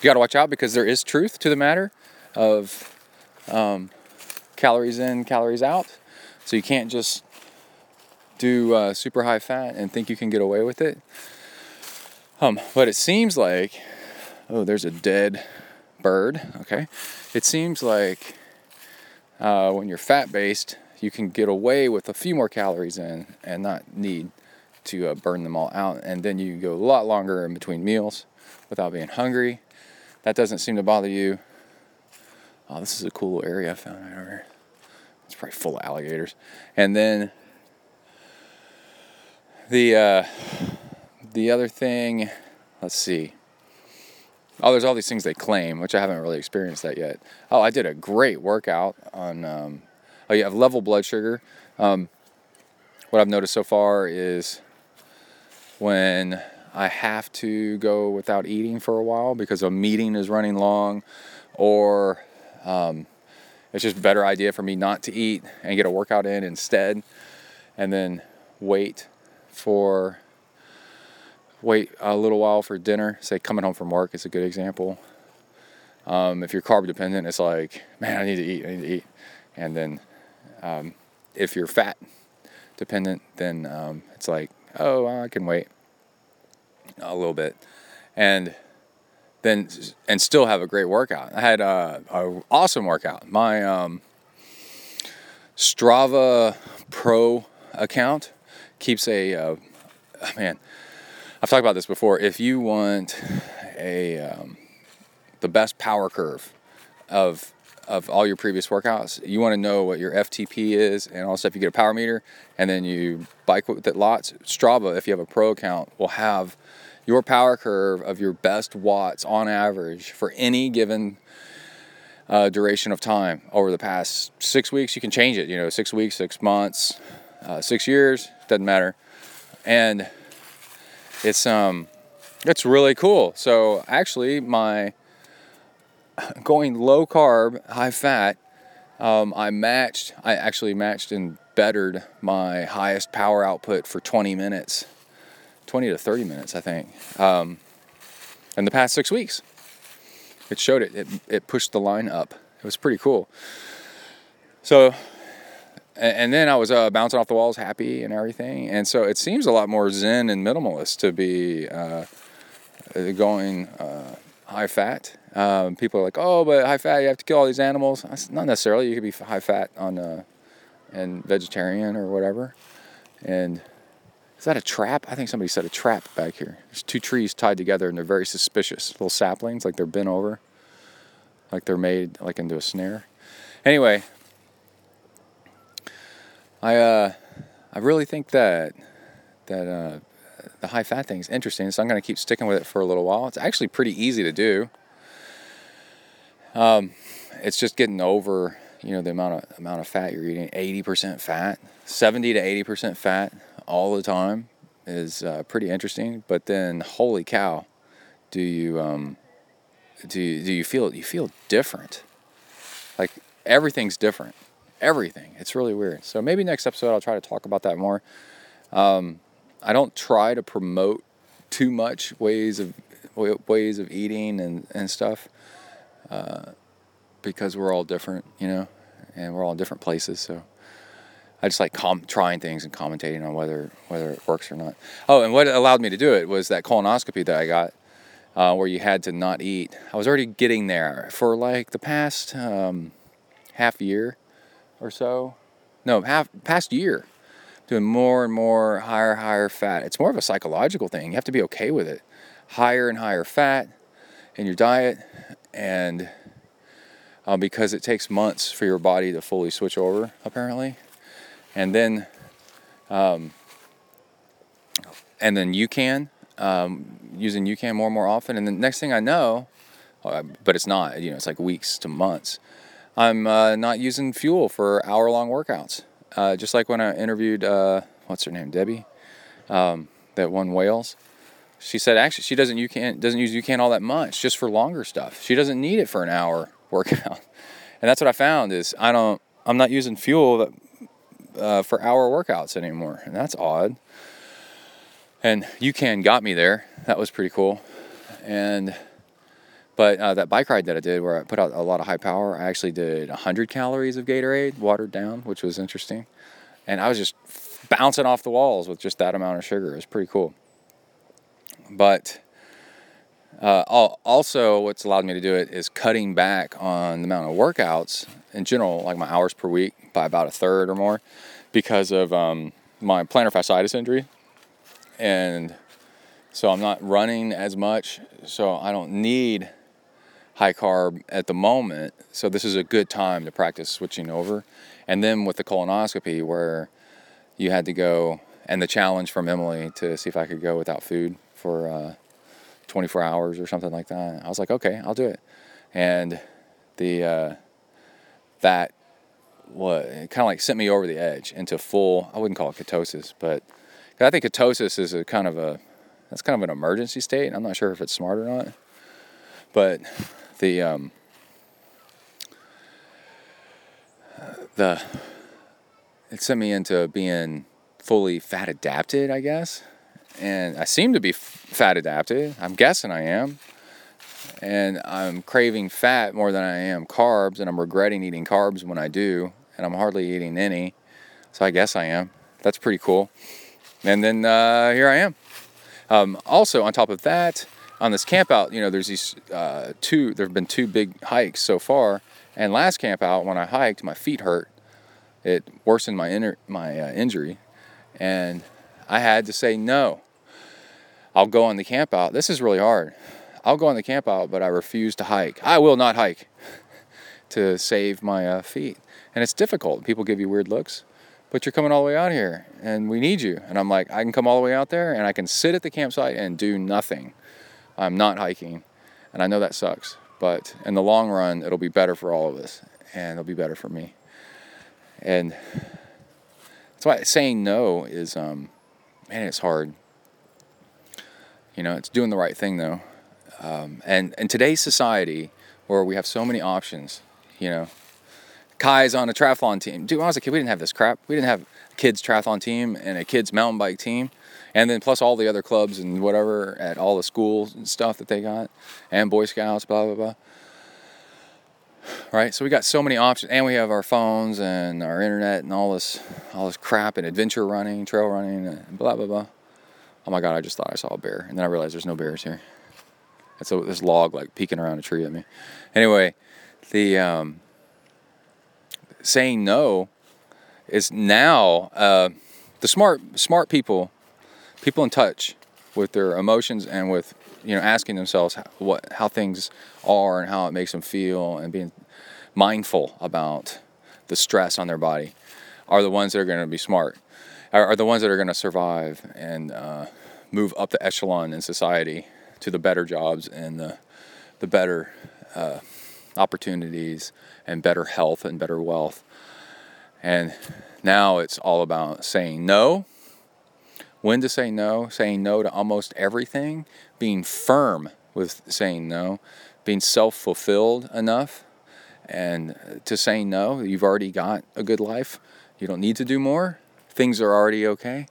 you got to watch out because there is truth to the matter of um, calories in, calories out. So you can't just do uh, super high fat and think you can get away with it. Um, but it seems like, oh, there's a dead bird. Okay. It seems like Uh, when you're fat-based, you can get away with a few more calories in and not need to uh, burn them all out. And then you go a lot longer in between meals without being hungry. That doesn't seem to bother you. Oh, this is a cool area I found right over here. It's probably full of alligators. And then the uh, the other thing, let's see. Oh, there's all these things they claim, which I haven't really experienced that yet. Oh, I did a great workout on, um, oh yeah, level blood sugar. Um, what I've noticed so far is when I have to go without eating for a while because a meeting is running long, or um, it's just a better idea for me not to eat and get a workout in instead, and then wait for... wait a little while for dinner. Say coming home from work is a good example. Um, if you're carb dependent, it's like, man, I need to eat, I need to eat. And then um, if you're fat dependent, then um, it's like, oh, I can wait a little bit. And then, and still have a great workout. I had a, a awesome workout. My um, Strava Pro account keeps a, uh, man, I've talked about this before. If you want a um, the best power curve of of all your previous workouts, you want to know what your F T P is and all stuff. You get a power meter, and then you bike with it lots. Strava, if you have a pro account, will have your power curve of your best watts on average for any given uh, duration of time over the past six weeks. You can change it. You know, six weeks, six months, uh, six years. Doesn't matter. And It's um, it's really cool. So actually, my going low carb, high fat, um, I matched. I actually matched and bettered my highest power output for twenty minutes, twenty to thirty minutes, I think, um, in the past six weeks. It showed it. It it pushed the line up. It was pretty cool. So and then I was uh, bouncing off the walls, happy and everything. And so it seems a lot more zen and minimalist to be uh, going uh, high fat. Um, people are like, oh, but high fat, you have to kill all these animals. I said, not necessarily. You could be high fat on uh, and vegetarian or whatever. And is that a trap? I think somebody set a trap back here. There's two trees tied together, and they're very suspicious. Little saplings, like they're bent over, like they're made like into a snare. Anyway, I uh, I really think that that uh, the high fat thing is interesting, so I'm going to keep sticking with it for a little while. It's actually pretty easy to do. Um, it's just getting over, you know, the amount of amount of fat you're eating. eighty percent fat, seventy to eighty percent fat all the time is uh, pretty interesting. But then, holy cow, do you um, do you, do you feel you feel different? Like everything's different. Everything. It's really weird. So maybe next episode I'll try to talk about that more. Um, I don't try to promote too much ways of ways of eating and, and stuff uh, because we're all different, you know, and we're all in different places. So I just like com- trying things and commentating on whether whether it works or not. Oh, and what allowed me to do it was that colonoscopy that I got uh, where you had to not eat. I was already getting there for like the past um, half year. Or so, no, half past year, doing more and more higher, higher fat. It's more of a psychological thing. You have to be okay with it. Higher and higher fat in your diet, and um, because it takes months for your body to fully switch over, apparently, and then, um, and then UCAN, um, using UCAN more and more often. And the next thing I know, uh, but it's not. You know, it's like weeks to months. I'm uh, not using fuel for hour-long workouts. Uh, just like when I interviewed, uh, what's her name, Debbie, um, that won Wales. She said actually she doesn't UCAN, doesn't use UCAN all that much, just for longer stuff. She doesn't need it for an hour workout. And that's what I found is I don't, I'm not using fuel that, uh, for hour workouts anymore. And that's odd. And UCAN got me there. That was pretty cool. And... But uh, that bike ride that I did where I put out a lot of high power, I actually did one hundred calories of Gatorade, watered down, which was interesting. And I was just bouncing off the walls with just that amount of sugar. It was pretty cool. But uh, also what's allowed me to do it is cutting back on the amount of workouts in general, like my hours per week, by about a third or more because of um, my plantar fasciitis injury. And so I'm not running as much, so I don't need... high carb at the moment, so this is a good time to practice switching over. And then with the colonoscopy where you had to go, and the challenge from Emily to see if I could go without food for uh, twenty-four hours or something like that, I was like, okay, I'll do it. And the uh, that what kind of like sent me over the edge into full, I wouldn't call it ketosis, but I think ketosis is a kind of a that's kind of an emergency state. I'm not sure if it's smart or not, but The um, the it sent me into being fully fat adapted, I guess, and I seem to be fat adapted. I'm guessing I am, and I'm craving fat more than I am carbs, and I'm regretting eating carbs when I do, and I'm hardly eating any. So I guess I am. That's pretty cool. And then uh, here I am. Um, also, on top of that. On this camp out, you know, there's these uh, two, there have been two big hikes so far. And last camp out, when I hiked, my feet hurt. It worsened my inner, my uh, injury. And I had to say, no, I'll go on the camp out. This is really hard. I'll go on the camp out, but I refuse to hike. I will not hike to save my uh, feet. And it's difficult. People give you weird looks. But you're coming all the way out here, and we need you. And I'm like, I can come all the way out there, and I can sit at the campsite and do nothing. I'm not hiking, and I know that sucks, but in the long run, it'll be better for all of us, and it'll be better for me. And that's why saying no is, um, man, it's hard. You know, it's doing the right thing, though. Um, and in today's society, where we have so many options, you know, Kai's on a triathlon team. Dude, when I was a kid, we didn't have this crap. We didn't have a kids' triathlon team and a kids' mountain bike team. And then plus all the other clubs and whatever at all the schools and stuff that they got. And Boy Scouts, blah, blah, blah. right? So we got so many options, and we have our phones and our internet and all this, all this crap, and adventure running, trail running, and blah blah blah. Oh my God! I just thought I saw a bear, and then I realized there's no bears here. It's a, this log like peeking around a tree at me. Anyway, the um, saying no is now uh, the smart smart people, people in touch with their emotions and with, you know, asking themselves how, what how things are and how it makes them feel, and being mindful about the stress on their body, are the ones that are going to be smart, are, are the ones that are going to survive and uh, move up the echelon in society to the better jobs and the the better uh, opportunities and better health and better wealth. And now it's all about saying no, when to say no, saying no to almost everything, being firm with saying no, being self-fulfilled enough and to say no. You've already got a good life. You don't need to do more. Things are already okay.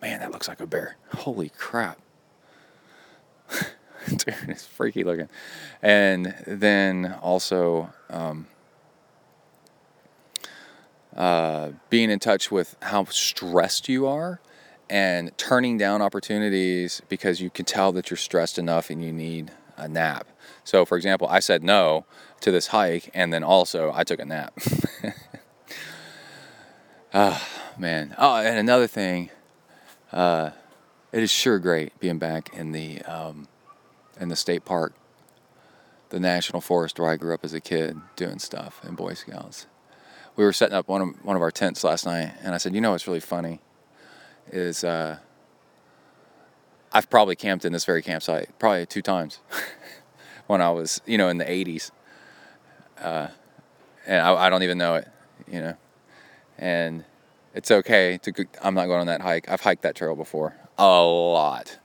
Man, that looks like a bear. Holy crap. Dude, it's freaky looking. And then also um, uh, being in touch with how stressed you are and turning down opportunities because you can tell that you're stressed enough and you need a nap. So, for example, I said no to this hike, and then also I took a nap. Ah, oh, man. Oh, and another thing. Uh, it is sure great being back in the... Um, in the state park, the national forest where I grew up as a kid, doing stuff in Boy Scouts. We were setting up one of, one of our tents last night, and I said, you know what's really funny is uh, I've probably camped in this very campsite probably two times when I was, you know, in the eighties. Uh, and I, I don't even know it, you know. And it's okay to, I'm not going on that hike. I've hiked that trail before a lot.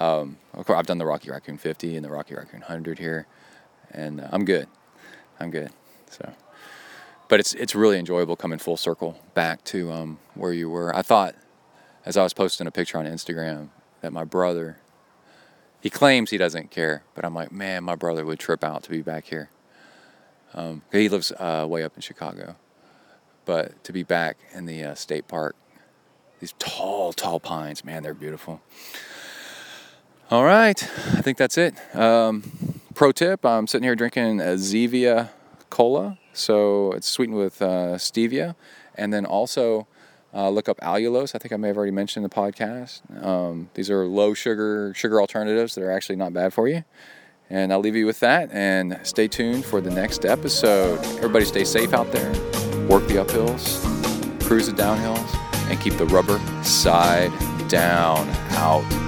Um, of course, I've done the Rocky Raccoon fifty and the Rocky Raccoon one hundred here, and uh, I'm good. I'm good. So, but it's it's really enjoyable coming full circle back to um, where you were. I thought, as I was posting a picture on Instagram, that my brother, he claims he doesn't care, but I'm like, man, my brother would trip out to be back here. Um, he lives uh, way up in Chicago, but to be back in the uh, state park, these tall, tall pines, man, they're beautiful. All right, I think that's it. Um, pro tip, I'm sitting here drinking a Zevia cola. So it's sweetened with uh, stevia. And then also uh, look up allulose. I think I may have already mentioned in the podcast. Um, these are low sugar, sugar alternatives that are actually not bad for you. And I'll leave you with that. And stay tuned for the next episode. Everybody stay safe out there. Work the uphills, cruise the downhills, and keep the rubber side down out.